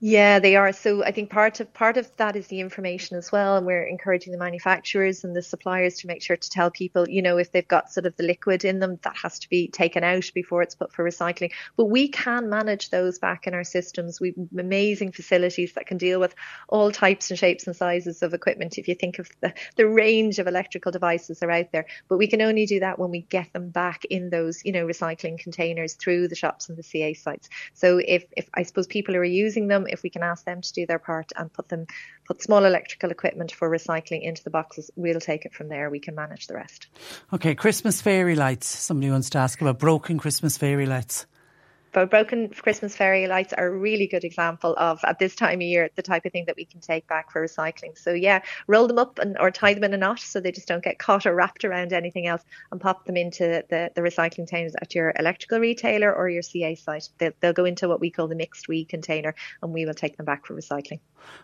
Yeah, they are. So I think part of that is the information as well. And we're encouraging the manufacturers and the suppliers to make sure to tell people, you know, if they've got sort of the liquid in them, that has to be taken out before it's put for recycling. But we can manage those back in our systems. We've amazing facilities that can deal with all types and shapes and sizes of equipment. If you think of the range of electrical devices that are out there, but we can only do that when we get them back in those, you know, recycling containers through the shops and the CA sites. So if I suppose people are using them, if we can ask them to do their part and put small electrical equipment for recycling into the boxes, we'll take it from there. We can manage the rest. Okay, Christmas fairy lights. Somebody wants to ask about broken Christmas fairy lights. But broken Christmas fairy lights are a really good example of, at this time of year, the type of thing that we can take back for recycling. So yeah, roll them up or tie them in a knot so they just don't get caught or wrapped around anything else, and pop them into the recycling containers at your electrical retailer or your CA site. They'll go into what we call the mixed wee container, and we will take them back for recycling.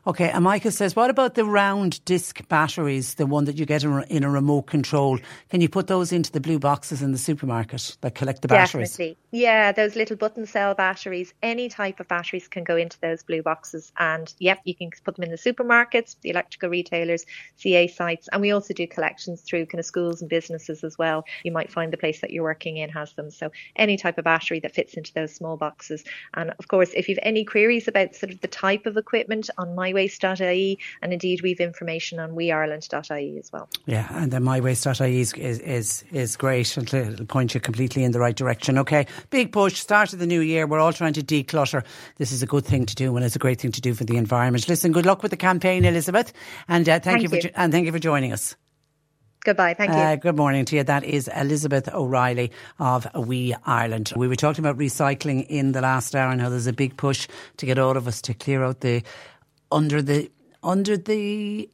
Okay, and Michael says, what about the round disc batteries, the one that you get in a remote control? Can you put those into the blue boxes in the supermarket that collect the batteries? Definitely. Yeah, those little button cell batteries, any type of batteries can go into those blue boxes. And yep, you can put them in the supermarkets, the electrical retailers, CA sites. And we also do collections through kind of schools and businesses as well. You might find the place that you're working in has them. So any type of battery that fits into those small boxes. And of course, if you've any queries about sort of the type of equipment, on mywaste.ie, and indeed we've information on weireland.ie as well. Yeah, and then mywaste.ie is great, and it'll point you completely in the right direction. Okay, big push, start of the new year, we're all trying to declutter. This is a good thing to do, and it's a great thing to do for the environment. Listen, good luck with the campaign, Elizabeth, and thank you for joining us. Goodbye, thank you. Good morning to you. That is Elizabeth O'Reilly of We Ireland. We were talking about recycling in the last hour, and how there's a big push to get all of us to clear out the under the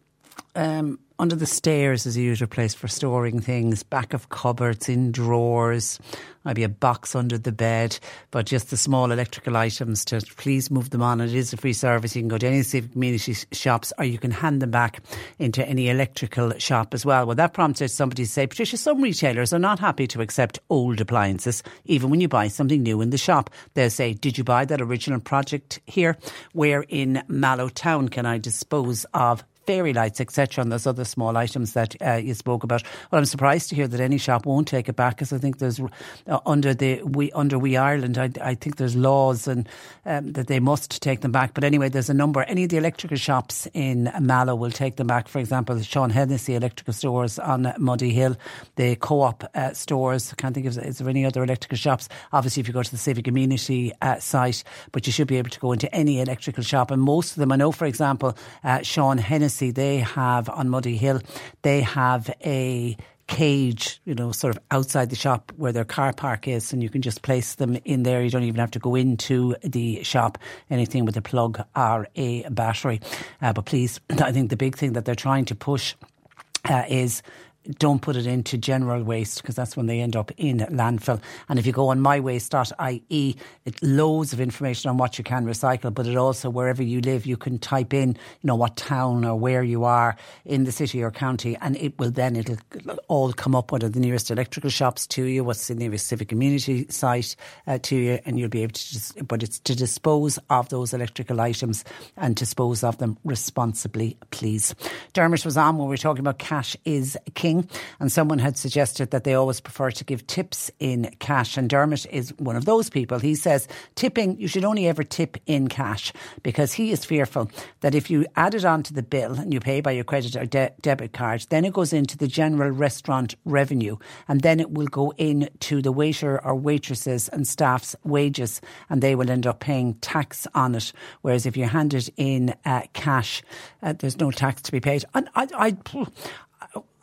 stairs is a usual place for storing things, back of cupboards, in drawers, maybe a box under the bed, but just the small electrical items to please move them on. It is a free service. You can go to any community shops, or you can hand them back into any electrical shop as well. Well, that prompted somebody to say, Patricia, some retailers are not happy to accept old appliances, even when you buy something new in the shop. They'll say, did you buy that original project here? Where in Mallow Town can I dispose of fairy lights, etc., and those other small items that you spoke about. Well, I'm surprised to hear that any shop won't take it back, because I think there's under We Ireland, I think there's laws and that they must take them back. But anyway, there's a number. Any of the electrical shops in Mallow will take them back. For example, the Sean Hennessy electrical stores on Muddy Hill, the Co-op stores. I can't think of, is there any other electrical shops? Obviously, if you go to the civic community site, but you should be able to go into any electrical shop. And most of them, I know, for example, Sean Hennessy, they have on Muddy Hill, they have a cage, you know, sort of outside the shop where their car park is, and you can just place them in there. You don't even have to go into the shop, anything with a plug or a battery. But please, I think the big thing that they're trying to push is don't put it into general waste, because that's when they end up in landfill. And if you go on mywaste.ie, it's loads of information on what you can recycle, but it also, wherever you live, you can type in, you know, what town or where you are in the city or county, and it'll all come up. What are the nearest electrical shops to you, what's the nearest civic community site to you, and you'll be able to but it's to dispose of those electrical items, and dispose of them responsibly, please. Dermot was on when we were talking about cash is king. banking, and someone had suggested that they always prefer to give tips in cash, and Dermot is one of those people. He says tipping, you should only ever tip in cash, because he is fearful that if you add it on to the bill and you pay by your credit or debit card, then it goes into the general restaurant revenue, and then it will go into the waiter or waitresses and staff's wages, and they will end up paying tax on it. Whereas if you hand it in cash, there's no tax to be paid. And I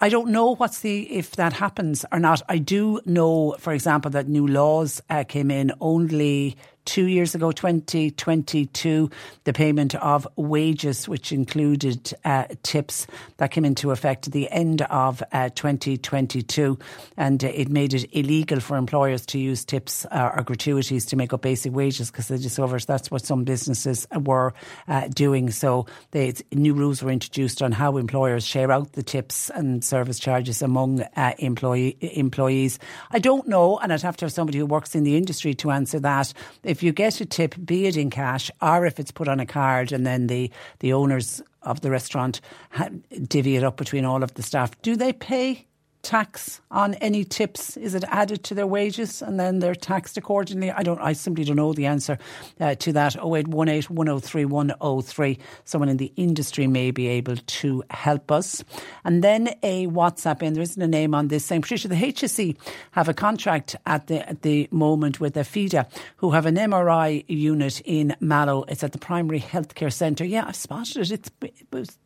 don't know if that happens or not. I do know, for example, that new laws came in only 2 years ago, 2022, the payment of wages, which included tips, that came into effect at the end of 2022, and it made it illegal for employers to use tips or gratuities to make up basic wages, because they discovered that's what some businesses were doing. So new rules were introduced on how employers share out the tips and service charges among employees. I don't know, and I'd have to have somebody who works in the industry to answer that. If you get a tip, be it in cash or if it's put on a card and then the owners of the restaurant divvy it up between all of the staff, do they pay tax on any tips? Is it added to their wages and then they're taxed accordingly? I simply don't know the answer to that. 0818 103 103. Someone in the industry may be able to help us. And then a WhatsApp in. There isn't a name on this saying, Patricia, the HSE have a contract at the moment with FIDA, who have an MRI unit in Mallow. It's at the primary healthcare centre. Yeah, I've spotted it. It was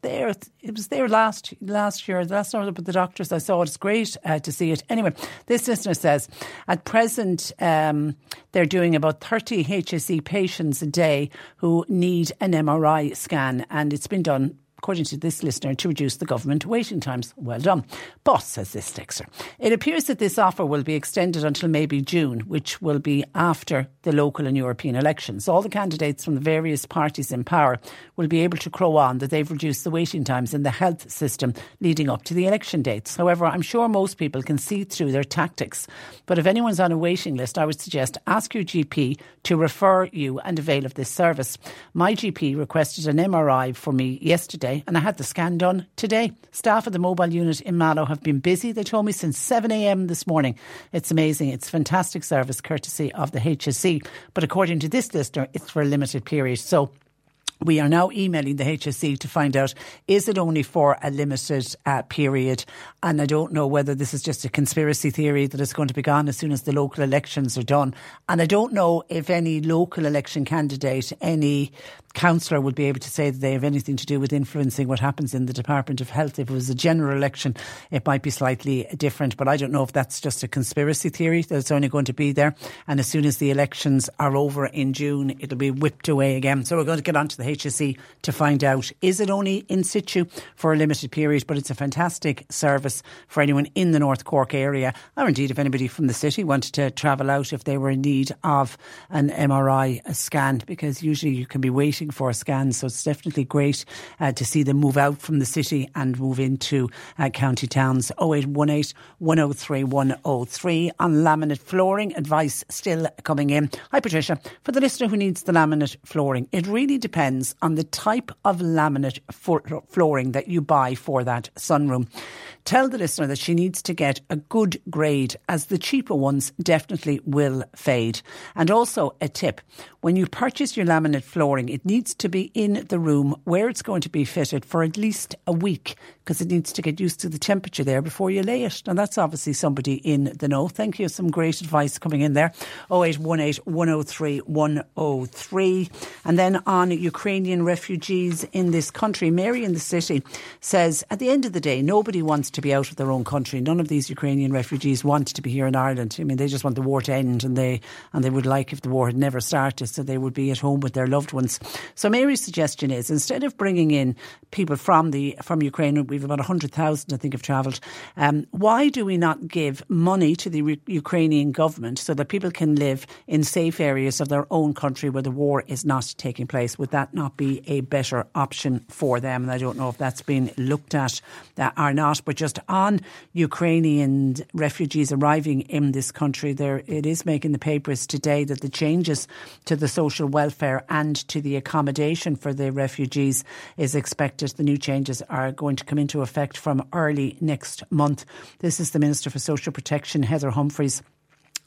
there last year. The last time with the doctors I saw it. It's great to see it. Anyway, this listener says, at present, they're doing about 30 HSE patients a day who need an MRI scan, and it's been done, according to this listener, to reduce the government waiting times. Well done. But, says this texter, it appears that this offer will be extended until maybe June, which will be after the local and European elections. All the candidates from the various parties in power will be able to crow on that they've reduced the waiting times in the health system leading up to the election dates. However, I'm sure most people can see through their tactics. But if anyone's on a waiting list, I would suggest ask your GP to refer you and avail of this service. My GP requested an MRI for me yesterday, and I had the scan done today. Staff at the mobile unit in Mallow have been busy, they told me, since 7am this morning. It's amazing. It's fantastic service courtesy of the HSE. But according to this listener, it's for a limited period. So we are now emailing the HSE to find out, is it only for a limited period? And I don't know whether this is just a conspiracy theory that it's going to be gone as soon as the local elections are done. And I don't know if any local election candidate, any councillor would be able to say that they have anything to do with influencing what happens in the Department of Health. If it was a general election, it might be slightly different. But I don't know if that's just a conspiracy theory that it's only going to be there. And as soon as the elections are over in June, it'll be whipped away again. So we're going to get on to the HSE to find out, is it only in situ for a limited period? But it's a fantastic service for anyone in the North Cork area, or indeed if anybody from the city wanted to travel out if they were in need of an MRI scan, because usually you can be waiting for a scan. So it's definitely great to see them move out from the city and move into county towns. 0818 103 103. On laminate flooring, advice still coming in. Hi Patricia, for the listener who needs the laminate flooring, it really depends on the type of laminate flooring that you buy for that sunroom. Tell the listener that she needs to get a good grade, as the cheaper ones definitely will fade. And also a tip, when you purchase your laminate flooring, it needs to be in the room where it's going to be fitted for at least a week, because it needs to get used to the temperature there before you lay it. Now that's obviously somebody in the know. Thank you. Some great advice coming in there. 0818 103 103. And then on Ukrainian refugees in this country, Mary in the City says, at the end of the day, nobody wants to be out of their own country. None of these Ukrainian refugees want to be here in Ireland. I mean, they just want the war to end, and they would like if the war had never started, so they would be at home with their loved ones. So Mary's suggestion is, instead of bringing in people from Ukraine, we've about 100,000 I think have travelled, why do we not give money to the Ukrainian government so that people can live in safe areas of their own country where the war is not taking place? Would that not be a better option for them? And I don't know if that's been looked at or not, but just on Ukrainian refugees arriving in this country, it is making the papers today that the changes to the social welfare and to the accommodation for the refugees is expected. The new changes are going to come into effect from early next month. This is the Minister for Social Protection, Heather Humphreys.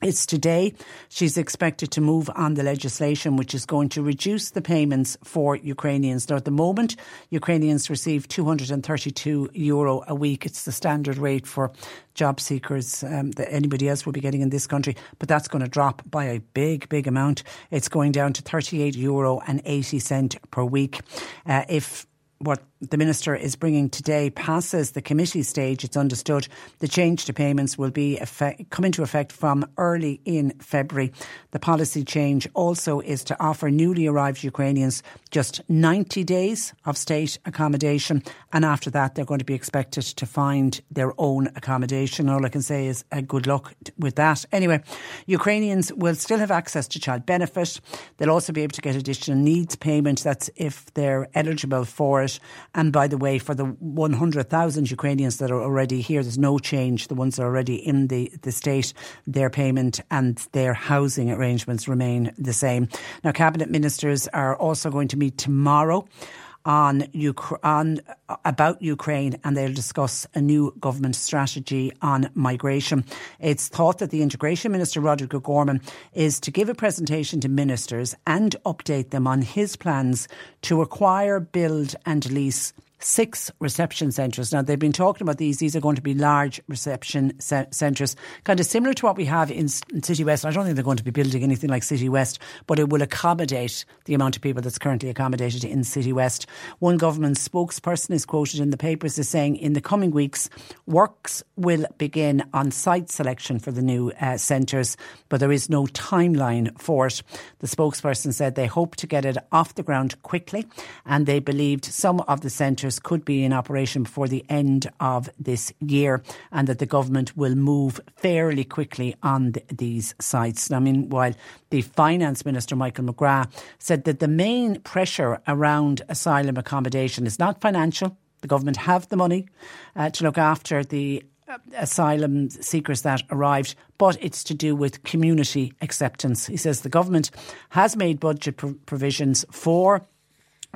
It's today. She's expected to move on the legislation which is going to reduce the payments for Ukrainians. Now, at the moment, Ukrainians receive €232 a week. It's the standard rate for job seekers that anybody else will be getting in this country. But that's going to drop by a big, big amount. It's going down to €38.80 per week. If what the Minister is bringing today passes the committee stage, it's understood the change to payments will be come into effect from early in February. The policy change also is to offer newly arrived Ukrainians just 90 days of state accommodation, and after that they're going to be expected to find their own accommodation. All I can say is good luck with that. Anyway, Ukrainians will still have access to child benefit. They'll also be able to get additional needs payment. That's if they're eligible for it. And by the way, for the 100,000 Ukrainians that are already here, there's no change. The ones that are already in the state, their payment and their housing arrangements remain the same. Now, cabinet ministers are also going to meet tomorrow about Ukraine, and they'll discuss a new government strategy on migration. It's thought that the Integration Minister, Roderick O'Gorman, is to give a presentation to ministers and update them on his plans to acquire, build and lease 6 reception centres. Now, they've been talking about these. These are going to be large reception centres, kind of similar to what we have in City West. I don't think they're going to be building anything like City West, but it will accommodate the amount of people that's currently accommodated in City West. One government spokesperson is quoted in the papers as saying in the coming weeks, works will begin on site selection for the new centres, but there is no timeline for it. The spokesperson said they hope to get it off the ground quickly, and they believed some of the centres could be in operation before the end of this year, and that the government will move fairly quickly on these sites. Now, meanwhile, the Finance Minister, Michael McGrath, said that the main pressure around asylum accommodation is not financial. The government have the money to look after the asylum seekers that arrived, but it's to do with community acceptance. He says the government has made budget provisions for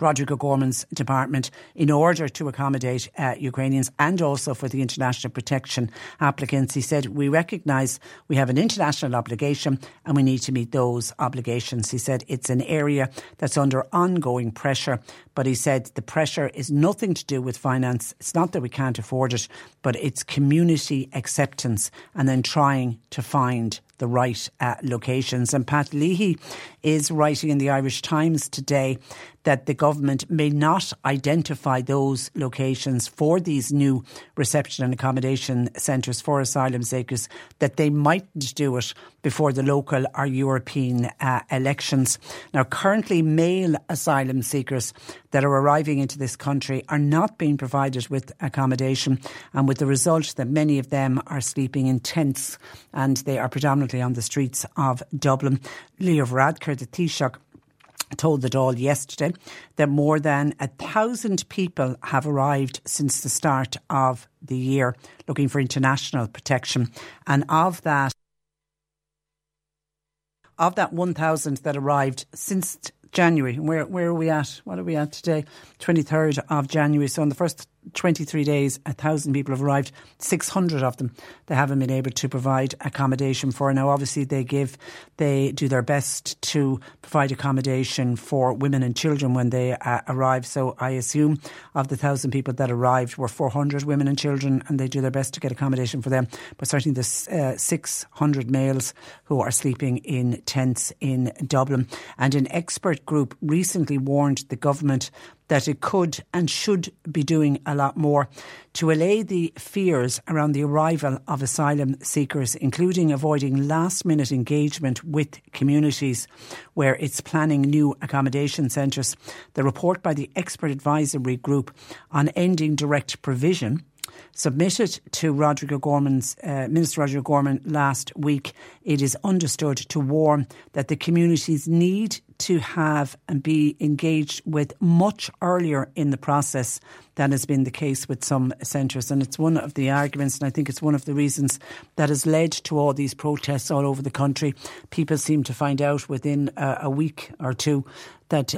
Roderick O'Gorman's department in order to accommodate Ukrainians and also for the international protection applicants. He said, we recognise we have an international obligation and we need to meet those obligations. He said it's an area that's under ongoing pressure, but he said the pressure is nothing to do with finance. It's not that we can't afford it, but it's community acceptance and then trying to find the right locations. And Pat Leahy is writing in the Irish Times today that the government may not identify those locations for these new reception and accommodation centres for asylum seekers, that they mightn't do it before the local or European elections. Now, currently, male asylum seekers that are arriving into this country are not being provided with accommodation, and with the result that many of them are sleeping in tents and they are predominantly on the streets of Dublin. Leo Varadkar, the Taoiseach, told the Dáil yesterday that more than 1,000 people have arrived since the start of the year looking for international protection, and of that 1,000 that arrived since January. And where are we at? What are we at today? 23rd of January. So in the first 23 days, 1,000 people have arrived. 600 of them they haven't been able to provide accommodation for. Now, obviously, they do their best to provide accommodation for women and children when they arrive. So I assume of the 1,000 people that arrived were 400 women and children, and they do their best to get accommodation for them. But certainly there's 600 males who are sleeping in tents in Dublin. And an expert group recently warned the government that it could and should be doing a lot more to allay the fears around the arrival of asylum seekers, including avoiding last-minute engagement with communities where it's planning new accommodation centres. The report by the Expert Advisory Group on Ending Direct Provision, submitted to Minister Roderick O'Gorman last week, it is understood to warn that the communities need to have and be engaged with much earlier in the process than has been the case with some centres. And it's one of the arguments, and I think it's one of the reasons that has led to all these protests all over the country. People seem to find out within a week or two that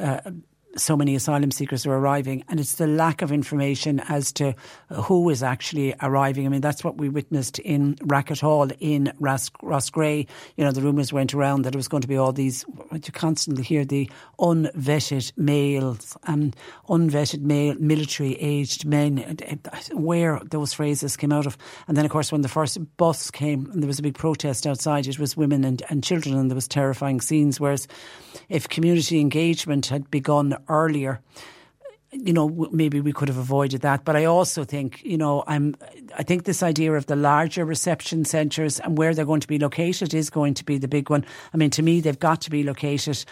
so many asylum seekers are arriving, and it's the lack of information as to who is actually arriving. I mean, that's what we witnessed in Racket Hall, in Ross Grey. You know, the rumours went around that it was going to be all these, you constantly hear the unvetted males, unvetted male military-aged men, where those phrases came out of. And then, of course, when the first bus came and there was a big protest outside, it was women and children, and there was terrifying scenes. Whereas if community engagement had begun earlier, you know, maybe we could have avoided that. But I also think, you know, I think this idea of the larger reception centres and where they're going to be located is going to be the big one. I mean, to me, they've got to be located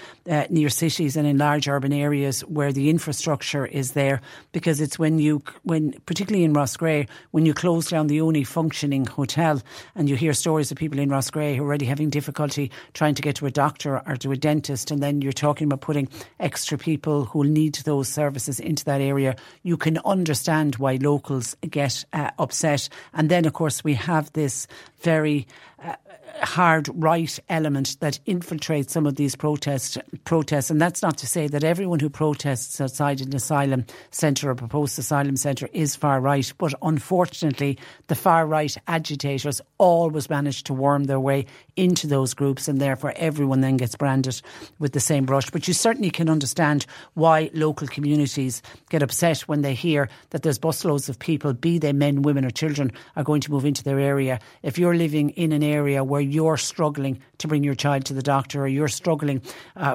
near cities and in large urban areas where the infrastructure is there, because it's when particularly in Ross Grey, when you close down the only functioning hotel, and you hear stories of people in Ross Grey who are already having difficulty trying to get to a doctor or to a dentist, and then you're talking about putting extra people who need those services into that area, you can understand why locals get upset. And then, of course, we have this very hard right element that infiltrates some of these protests. And that's not to say that everyone who protests outside an asylum centre or proposed asylum centre is far right. But unfortunately, the far right agitators always manage to worm their way into those groups, and therefore everyone then gets branded with the same brush. But you certainly can understand why local communities get upset when they hear that there's busloads of people, be they men, women or children, are going to move into their area. If you're living in an area where you're struggling to bring your child to the doctor, or you're struggling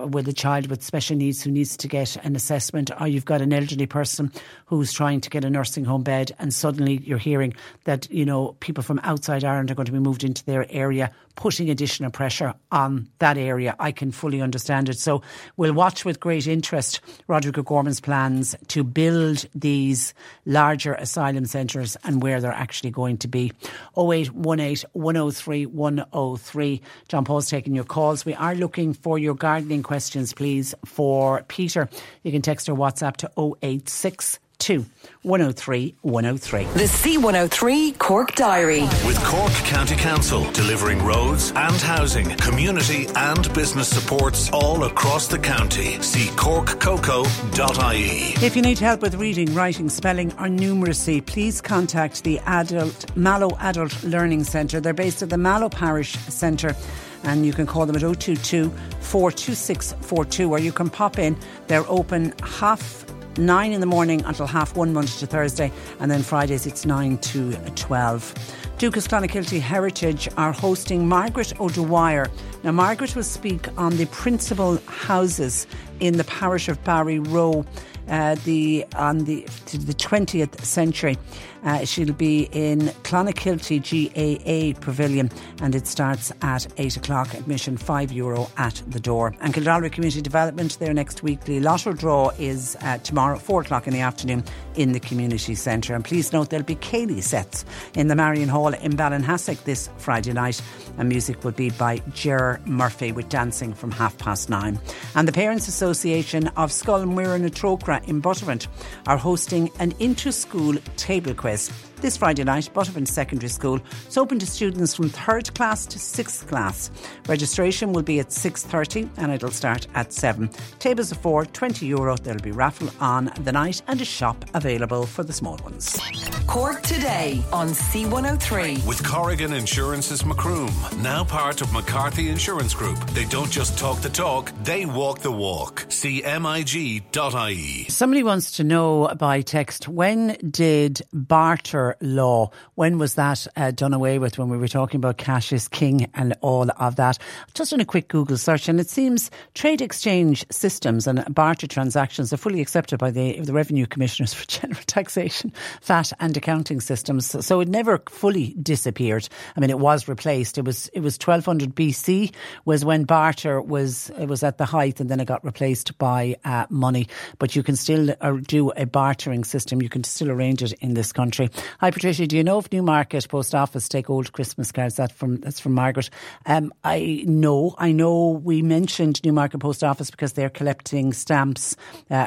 with a child with special needs who needs to get an assessment, or you've got an elderly person who's trying to get a nursing home bed, and suddenly you're hearing that, you know, people from outside Ireland are going to be moved into their area, putting additional pressure on that area. I can fully understand it. So we'll watch with great interest Roderick O'Gorman's plans to build these larger asylum centres and where they're actually going to be. 0818 103 103. John Paul's taking your calls. We are looking for your gardening questions, please, for Peter. You can text or WhatsApp to 0862 103 103. The C103 Cork Diary. With Cork County Council delivering roads and housing, community and business supports all across the county. See corkcoco.ie. If you need help with reading, writing, spelling or numeracy, please contact the Mallow Adult Learning Centre. They're based at the Mallow Parish Centre, and you can call them at 022 426 42, or you can pop in. They're open 9 in the morning until 1:30 Monday to Thursday, and then Fridays it's 9 to 12. Duchess Clonakilty Heritage are hosting Margaret O'Dwyer. Now, Margaret will speak on the principal houses in the parish of Barry Row to the 20th century. She'll be in Clonakilty GAA Pavilion, and it starts at 8 o'clock. Admission €5 at the door. And Kildallery Community Development, their next weekly lotto draw is tomorrow, 4 o'clock in the afternoon, in the community centre. And please note there'll be Cayley sets in the Marion Hall in Ballinascarthy this Friday night, and music will be by Cillian Murphy, with dancing from 9:30. And the Parents Association of Scullmuir and Trocra in Buttevant are hosting an inter-school table quiz this Friday night, Buttevant Secondary School. It's open to students from 3rd class to 6th class. Registration will be at 6:30 and it'll start at 7. Tables of 4, €20. There'll be raffle on the night and a shop available for the small ones. Cork Today on C103. With Corrigan Insurance's Macroom, now part of McCarthy Insurance Group. They don't just talk the talk, they walk the walk. CMIG.ie. Somebody wants to know by text, when did barter law, when was that done away with, when we were talking about cash is king and all of that? Just done a quick Google search, and it seems trade exchange systems and barter transactions are fully accepted by the Revenue Commissioners for General Taxation, VAT and accounting systems. So it never fully disappeared. I mean, it was replaced. It was 1200 BC was when barter was at the height, and then it got replaced by money. But you can still do a bartering system. You can still arrange it in this country. Hi, Patricia. Do you know if Newmarket Post Office take old Christmas cards? That's from Margaret. I know we mentioned Newmarket Post Office because they're collecting stamps.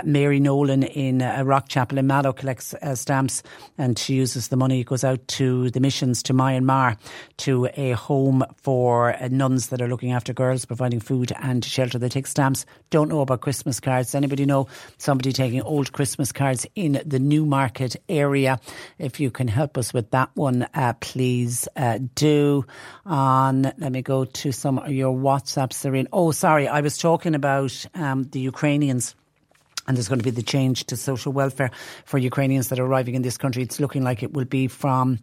Mary Nolan in Rockchapel in Mallow collects stamps, and she uses the money. It goes out to the missions to Myanmar, to a home for nuns that are looking after girls, providing food and shelter. They take stamps. Don't know about Christmas cards. Anybody know somebody taking old Christmas cards in the Newmarket area? If you can help us with that one, please do. Let me go to some of your WhatsApps, Serene. Oh, sorry, I was talking about the Ukrainians. And there's going to be the change to social welfare for Ukrainians that are arriving in this country. It's looking like it will be from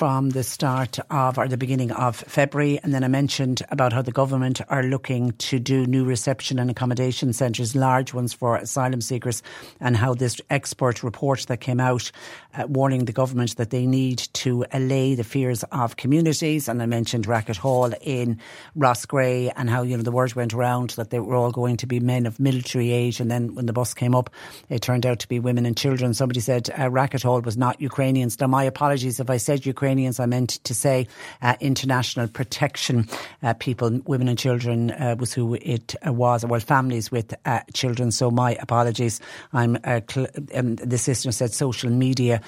the start of, or the beginning of February. And then I mentioned about how the government are looking to do new reception and accommodation centres, large ones for asylum seekers, and how this expert report that came out warning the government that they need to allay the fears of communities. And I mentioned Racket Hall in Ross Grey, and how, you know, the word went around that they were all going to be men of military age. And then when the bus came up, it turned out to be women and children. Somebody said Racket Hall was not Ukrainians. Now, my apologies if I said Ukrainians, I meant to say international protection people, women and children was who it was, well, families with children. So my apologies. This listener said social media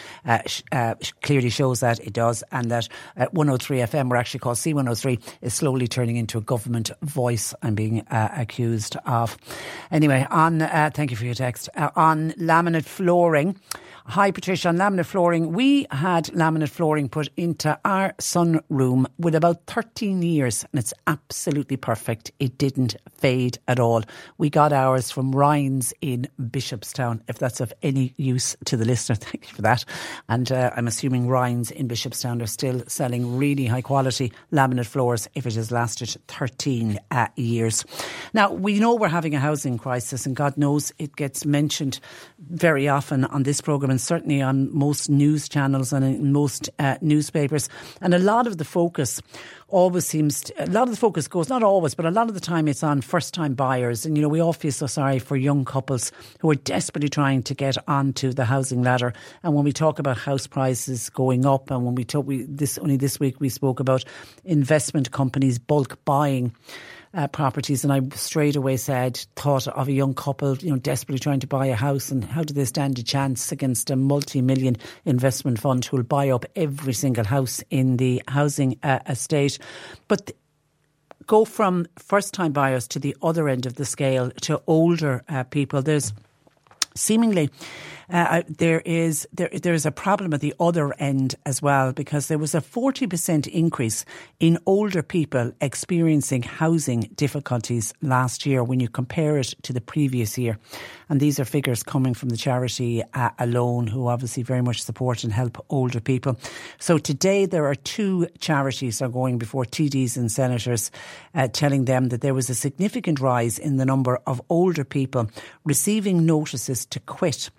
clearly shows that it does, and that 103 FM, or actually called C103, is slowly turning into a government voice. I'm being accused of. Anyway, on thank you for your text. On laminate flooring. Hi, Patricia. On laminate flooring, we had laminate flooring put into our sunroom with about 13 years, and it's absolutely perfect. It didn't fade at all. We got ours from Ryan's in Bishopstown, if that's of any use to the listener. Thank you for that. And I'm assuming Ryan's in Bishopstown are still selling really high quality laminate floors if it has lasted 13 years. Now, we know we're having a housing crisis, and God knows it gets mentioned very often on this programme, and certainly on most news channels and in most newspapers. And a lot of the time it's on first time buyers. And, you know, we all feel so sorry for young couples who are desperately trying to get onto the housing ladder. And when we talk about house prices going up, and when we talk, this week we spoke about investment companies bulk buying properties, and I straight away thought of a young couple, you know, desperately trying to buy a house, and how do they stand a chance against a multi-million investment fund who will buy up every single house in the housing estate? But go from first-time buyers to the other end of the scale, to older people. There's seemingly there is a problem at the other end as well, because there was a 40% increase in older people experiencing housing difficulties last year when you compare it to the previous year. And these are figures coming from the charity ALONE, who obviously very much support and help older people. So today there are two charities are going before TDs and senators telling them that there was a significant rise in the number of older people receiving notices to quit,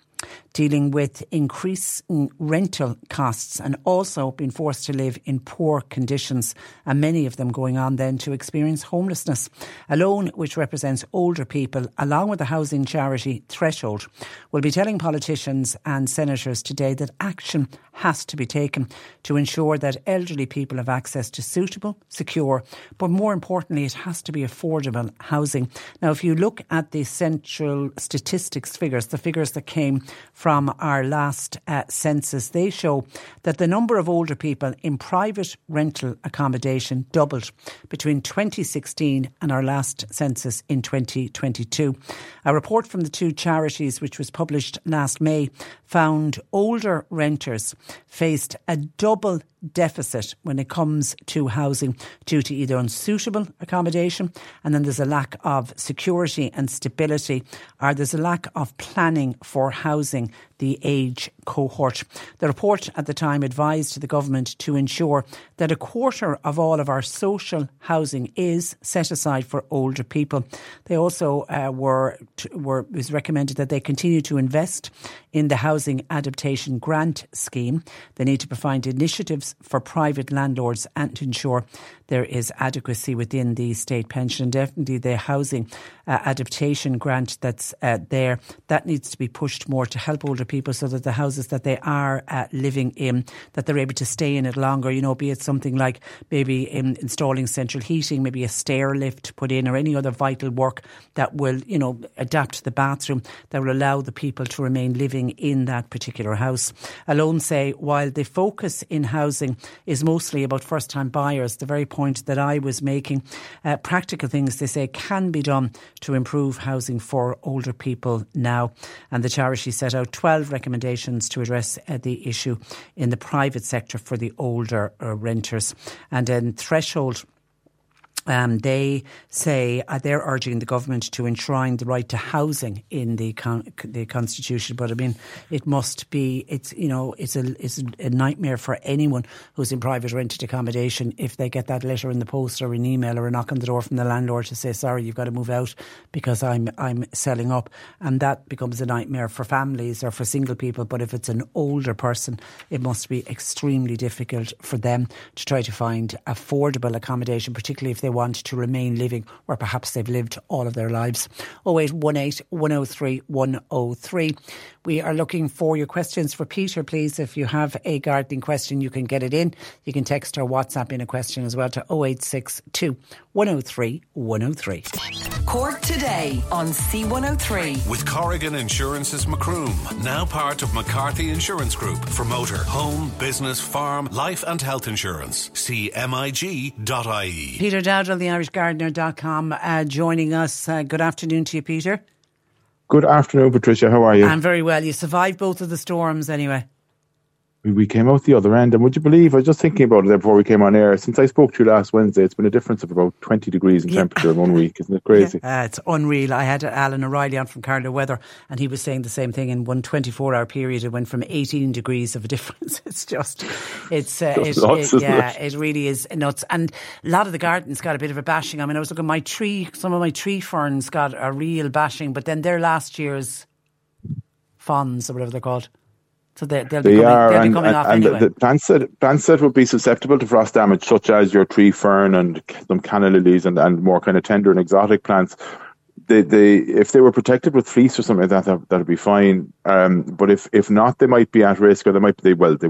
dealing with increasing rental costs, and also being forced to live in poor conditions, and many of them going on then to experience homelessness. ALONE, which represents older people, along with the housing charity Threshold, will be telling politicians and senators today that action has to be taken to ensure that elderly people have access to suitable, secure, but more importantly, it has to be affordable housing. Now, if you look at the central statistics figures, the figures that came from our last census, they show that the number of older people in private rental accommodation doubled between 2016 and our last census in 2022. A report from the two charities, which was published last May, found older renters faced a double deficit when it comes to housing, due to either unsuitable accommodation, and then there's a lack of security and stability, or there's a lack of planning for housing the age cohort. The report at the time advised the government to ensure that a quarter of all of our social housing is set aside for older people. They also was recommended that they continue to invest in the Housing Adaptation Grant Scheme. They need to provide initiatives for private landlords and to ensure there is adequacy within the state pension. Definitely the housing adaptation grant that's there. That needs to be pushed more to help older people so that the houses that they are living in, that they're able to stay in it longer, you know, be it something like maybe installing central heating, maybe a stair lift put in, or any other vital work that will, you know, adapt the bathroom that will allow the people to remain living in that particular house. ALONE say while the focus in housing is mostly about first-time buyers, the very point that I was making, practical things, they say, can be done to improve housing for older people now. And the charity set out 12 recommendations to address the issue in the private sector for the older renters. And then Threshold, they say they're urging the government to enshrine the right to housing in the constitution. But I mean, it must be, it's, you know, it's a nightmare for anyone who's in private rented accommodation if they get that letter in the post or an email or a knock on the door from the landlord to say, sorry, you've got to move out because I'm selling up. And that becomes a nightmare for families or for single people. But if it's an older person, it must be extremely difficult for them to try to find affordable accommodation, particularly if they want to remain living where perhaps they've lived all of their lives. 0818 103 103. We are looking for your questions for Peter, please. If you have a gardening question, you can get it in. You can text or WhatsApp in a question as well to 0862 103 103. Cork Today on C103. With Corrigan Insurance's Macroom, now part of McCarthy Insurance Group, for motor, home, business, farm, life and health insurance. CMIG.ie. Peter Dowd, theirishgardener.com, joining us. Good afternoon to you, Peter. Good afternoon, Patricia. How are you? I'm very well. You survived both of the storms anyway. We came out the other end, and would you believe, I was just thinking about it before we came on air, since I spoke to you last Wednesday, it's been a difference of about 20 degrees in temperature in 1 week. Isn't it crazy? Yeah. It's unreal. I had Alan O'Reilly on from Carlo Weather, and he was saying the same thing. In one 24-hour period, it went from 18 degrees of a difference. It's nuts, it really is nuts. And a lot of the gardens got a bit of a bashing. I mean, I was looking at my tree, some of my tree ferns got a real bashing, but then they're last year's fawns, or whatever they're called. So they'll be coming off anyway. The plants that would be susceptible to frost damage, such as your tree fern and some canna lilies and more kind of tender and exotic plants, if they were protected with fleece or something like that, that'd be fine. But if not, they might be at risk, or they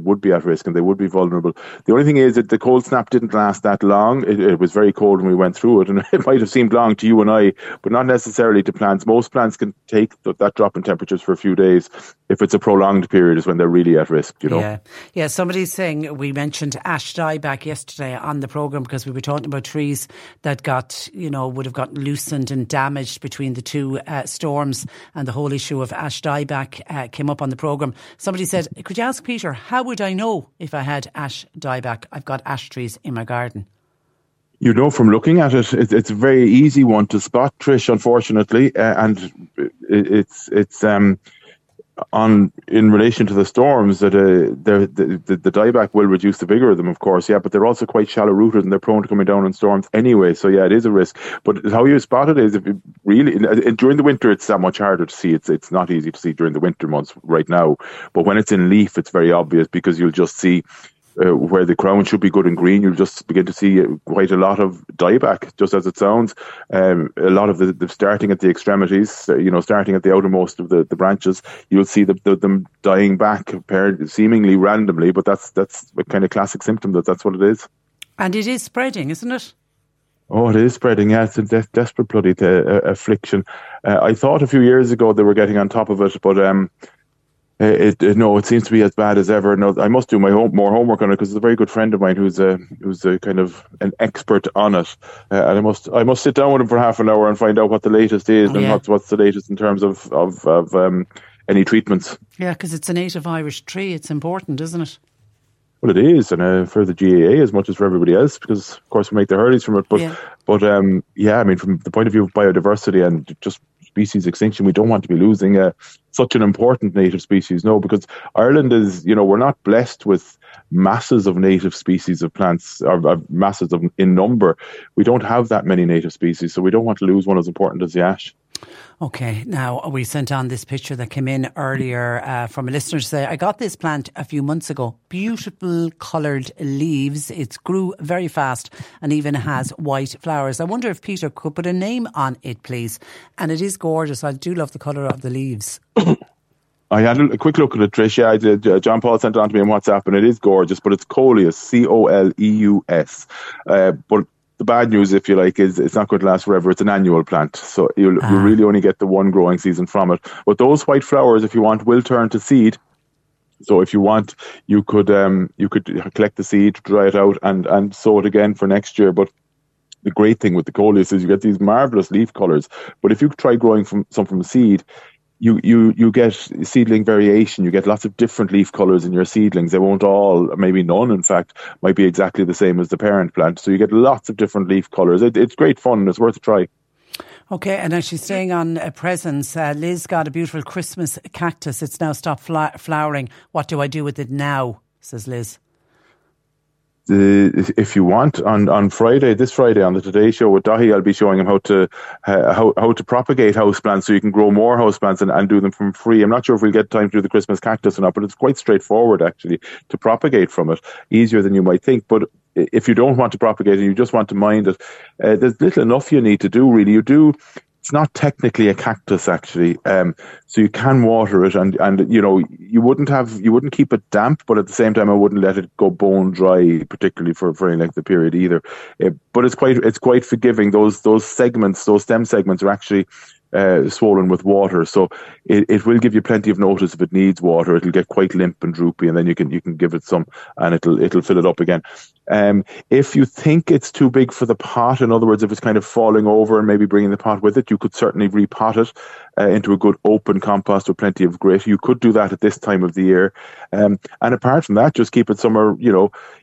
would be at risk, and they would be vulnerable. The only thing is that the cold snap didn't last that long. It was very cold when we went through it, and it might have seemed long to you and I, but not necessarily to plants. Most plants can take that drop in temperatures for a few days. If it's a prolonged period is when they're really at risk, you know. Yeah. Somebody's saying, we mentioned ash dieback yesterday on the programme because we were talking about trees that got, you know, would have gotten loosened and damaged between the two storms, and the whole issue of ash dieback came up on the programme. Somebody said, could you ask Peter, how would I know if I had ash dieback? I've got ash trees in my garden. You know, from looking at it, it's a very easy one to spot, Trish, unfortunately, and it's on in relation to the storms that the dieback will reduce the vigor of them, of course, but they're also quite shallow rooted and they're prone to coming down in storms anyway, so it is a risk. But how you spot it is, if it really during the winter, it's that much harder to see. It's not easy to see during the winter months right now, but when it's in leaf, it's very obvious, because you'll just see where the crown should be good and green, you'll just begin to see quite a lot of dieback, just as it sounds. A lot of the starting at the extremities, starting at the outermost of the branches, you'll see them dying back, seemingly randomly, but that's a kind of classic symptom that's what it is. And it is spreading, isn't it? Oh, it is spreading. Yeah, it's a desperate bloody affliction. I thought a few years ago they were getting on top of it, but... It seems to be as bad as ever. No, I must do more homework on it, because it's a very good friend of mine who's a kind of an expert on it, and I must sit down with him for half an hour and find out what the latest is and what's the latest in terms of any treatments. Yeah, because it's a native Irish tree. It's important, isn't it? Well, it is, and for the GEA as much as for everybody else, because of course we make the hurleys from it. But I mean, from the point of view of biodiversity and just species extinction, we don't want to be losing such an important native species. No, because Ireland is, we're not blessed with masses of native species of plants, or masses in number. We don't have that many native species, so we don't want to lose one as important as the ash. Okay, now we sent on this picture that came in earlier from a listener to say, I got this plant a few months ago. Beautiful coloured leaves. It grew very fast and even has white flowers. I wonder if Peter could put a name on it, please. And it is gorgeous. I do love the colour of the leaves. I had a quick look at it, Trish. Yeah, I did. John Paul sent it on to me on WhatsApp and it is gorgeous, but it's coleus, C-O-L-E-U-S. But the bad news, if you like, is it's not going to last forever. It's an annual plant. So you really only get the one growing season from it. But those white flowers, if you want, will turn to seed. So if you want, you could collect the seed, dry it out and sow it again for next year. But the great thing with the coleus is you get these marvellous leaf colours. But if you try growing from seed, you get seedling variation. You get lots of different leaf colours in your seedlings. They won't all, maybe none in fact, might be exactly the same as the parent plant. So you get lots of different leaf colours. It's great fun and it's worth a try. Okay, and actually staying on presents, Liz got a beautiful Christmas cactus. It's now stopped flowering. What do I do with it now, says Liz. If you want, this Friday on the Today Show with Dahi, I'll be showing him how to propagate houseplants so you can grow more houseplants and do them from free. I'm not sure if we'll get time to do the Christmas cactus or not, but it's quite straightforward actually to propagate from it, easier than you might think. But if you don't want to propagate and you just want to mind it, there's little enough you need to do really. It's not technically a cactus actually, so you can water it and you wouldn't keep it damp, but at the same time I wouldn't let it go bone dry, particularly for any length of period either. But it's quite forgiving. Those stem segments are actually swollen with water, so it will give you plenty of notice if it needs water. It'll get quite limp and droopy, and then you can give it some, and it'll fill it up again. If you think it's too big for the pot, in other words, if it's kind of falling over and maybe bringing the pot with it, you could certainly repot it into a good open compost with plenty of grit. You could do that at this time of the year, and apart from that, just keep it somewhere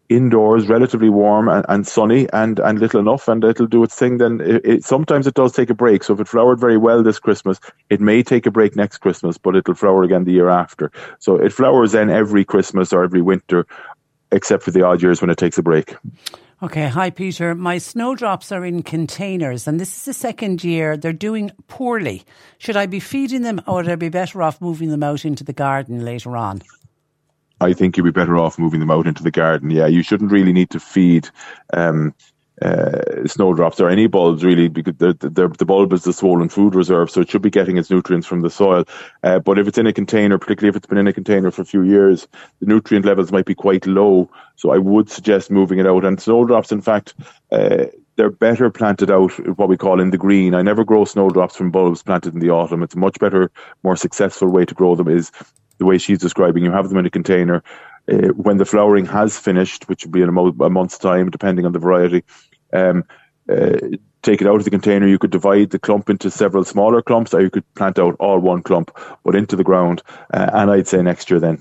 indoors, relatively warm and sunny and little enough, and it'll do its thing. Then sometimes it does take a break. So if it flowered very well this Christmas, it may take a break next Christmas, but it'll flower again the year after. So it flowers then every Christmas or every winter, except for the odd years when it takes a break. Okay, hi Peter. My snowdrops are in containers and this is the second year they're doing poorly. Should I be feeding them or would I be better off moving them out into the garden later on? I think you'd be better off moving them out into the garden. Yeah, you shouldn't really need to feed snowdrops or any bulbs really, because the bulb is the swollen food reserve, so it should be getting its nutrients from the soil. But if it's in a container, particularly if it's been in a container for a few years, the nutrient levels might be quite low. So I would suggest moving it out. And snowdrops, in fact, they're better planted out, what we call in the green. I never grow snowdrops from bulbs planted in the autumn. It's a much better, more successful way to grow them is the way she's describing. You have them in a container. When the flowering has finished, which will be in a month's time, depending on the variety, take it out of the container. You could divide the clump into several smaller clumps, or you could plant out all one clump, but into the ground. And I'd say next year then,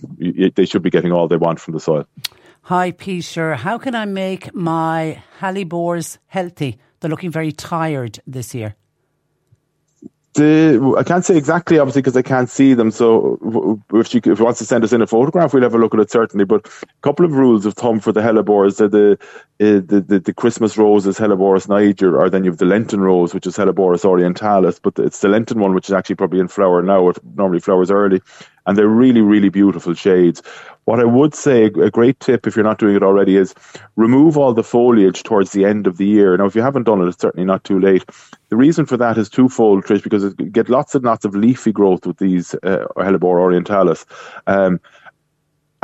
they should be getting all they want from the soil. Hi, Peter. How can I make my hellebores healthy? They're looking very tired this year. I can't say exactly, obviously, because I can't see them. So if she wants to send us in a photograph, we'll have a look at it, certainly. But a couple of rules of thumb for the hellebores. The Christmas rose is Helleborus niger, or then you have the Lenten rose, which is Helleborus orientalis. But it's the Lenten one, which is actually probably in flower now. It normally flowers early. And they're really, really beautiful shades. What I would say, a great tip if you're not doing it already, is remove all the foliage towards the end of the year. Now, if you haven't done it, it's certainly not too late. The reason for that is twofold, Trish, because you get lots and lots of leafy growth with these Hellebore orientalis.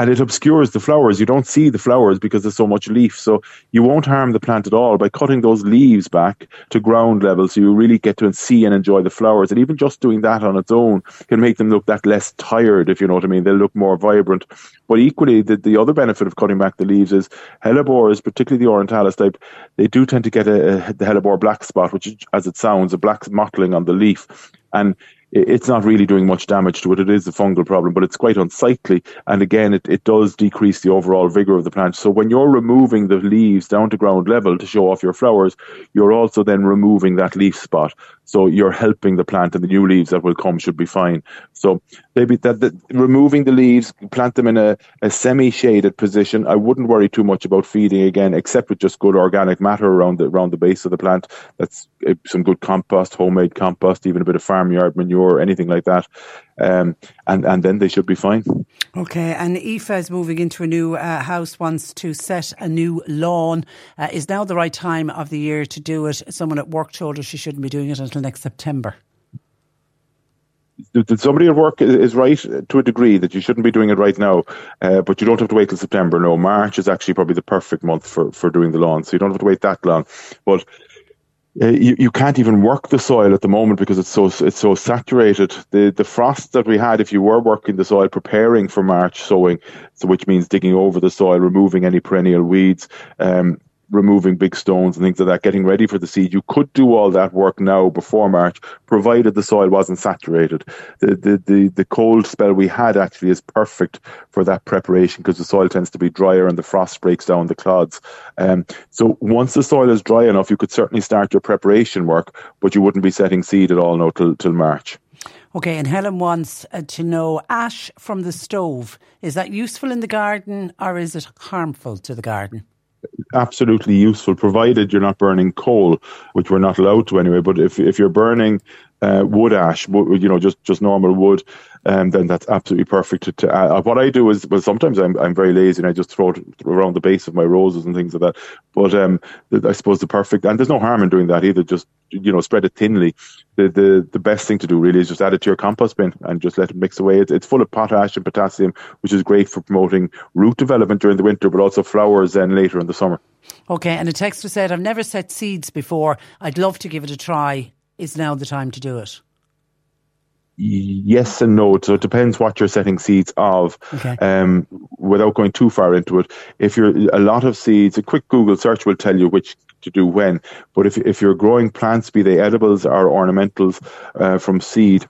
And it obscures the flowers. You don't see the flowers because there's so much leaf. So you won't harm the plant at all by cutting those leaves back to ground level, so you really get to see and enjoy the flowers. And even just doing that on its own can make them look that less tired, if you know what I mean. They'll look more vibrant. But equally, the other benefit of cutting back the leaves is hellebores, particularly the orientalis type, they do tend to get the hellebore black spot, which is, as it sounds, a black mottling on the leaf. And it's not really doing much damage to it. It is a fungal problem, but it's quite unsightly. And again, it does decrease the overall vigor of the plant. So when you're removing the leaves down to ground level to show off your flowers, you're also then removing that leaf spot. So you're helping the plant, and the new leaves that will come should be fine. So maybe removing the leaves, plant them in a semi-shaded position. I wouldn't worry too much about feeding again, except with just good organic matter around the base of the plant. That's some good compost, homemade compost, even a bit of farmyard manure, anything like that. And then they should be fine. Okay, and Aoife is moving into a new house, wants to set a new lawn. Is now the right time of the year to do it? Someone at work told her she shouldn't be doing it until next September. Somebody at work is right to a degree that you shouldn't be doing it right now, but you don't have to wait till September. No, March is actually probably the perfect month for doing the lawn, so you don't have to wait that long. But you can't even work the soil at the moment because it's so saturated. The frost that we had, if you were working the soil, preparing for March sowing, so which means digging over the soil, removing any perennial weeds, removing big stones and things like that, getting ready for the seed. You could do all that work now before March, provided the soil wasn't saturated. The cold spell we had actually is perfect for that preparation because the soil tends to be drier and the frost breaks down the clods. So once the soil is dry enough, you could certainly start your preparation work, but you wouldn't be setting seed at all now till March. Okay, and Helen wants to know, ash from the stove, is that useful in the garden or is it harmful to the garden? Absolutely useful, provided you're not burning coal, which we're not allowed to anyway. But if you're burning wood ash, just normal wood, then that's absolutely perfect to add. What I do is, well, sometimes I'm very lazy and I just throw it around the base of my roses and things like that. But I suppose the perfect, and there's no harm in doing that either. Just spread it thinly. The best thing to do really is just add it to your compost bin and just let it mix away. It's full of potash and potassium, which is great for promoting root development during the winter, but also flowers then later in the summer. Okay, and a texter said, I've never set seeds before. I'd love to give it a try. Is now the time to do it? Yes and no. So it depends what you're setting seeds of. Okay. Without going too far into it, if you're a lot of seeds, a quick Google search will tell you which to do when. But if you're growing plants, be they edibles or ornamentals from seed,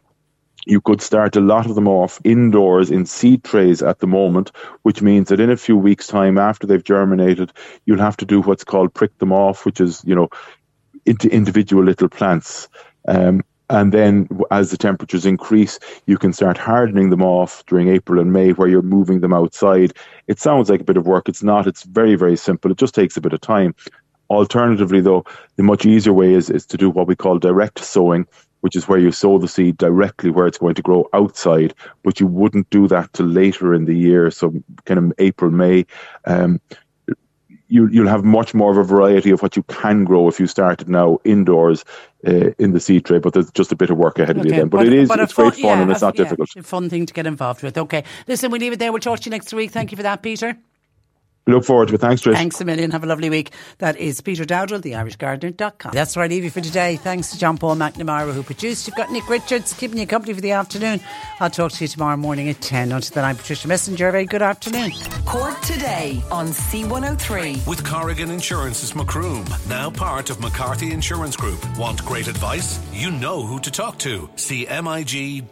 you could start a lot of them off indoors in seed trays at the moment, which means that in a few weeks' time after they've germinated, you'll have to do what's called prick them off, which is, into individual little plants. And then as the temperatures increase, you can start hardening them off during April and May where you're moving them outside. It sounds like a bit of work. It's not. It's very, very simple. It just takes a bit of time. Alternatively, though, the much easier way is to do what we call direct sowing, which is where you sow the seed directly where it's going to grow outside, but you wouldn't do that till later in the year, so kind of April, May. You'll have much more of a variety of what you can grow if you started now indoors in the seed tray, but there's just a bit of work ahead of you then. But it's great fun, and it's not difficult. It's a fun thing to get involved with. Okay, listen, we'll leave it there. We'll talk to you next week. Thank you for that, Peter. Look forward to it. Thanks, Trish. Thanks a million. Have a lovely week. That is Peter Dowdall, theirishgardener.com. That's where I leave you for today. Thanks to John Paul McNamara, who produced. You've got Nick Richards keeping you company for the afternoon. I'll talk to you tomorrow morning at 10. Until then, I'm Patricia Messenger. Very good afternoon. Cork Today on C103. With Corrigan Insurance's Macroom, now part of McCarthy Insurance Group. Want great advice? You know who to talk to. See MIG.ie.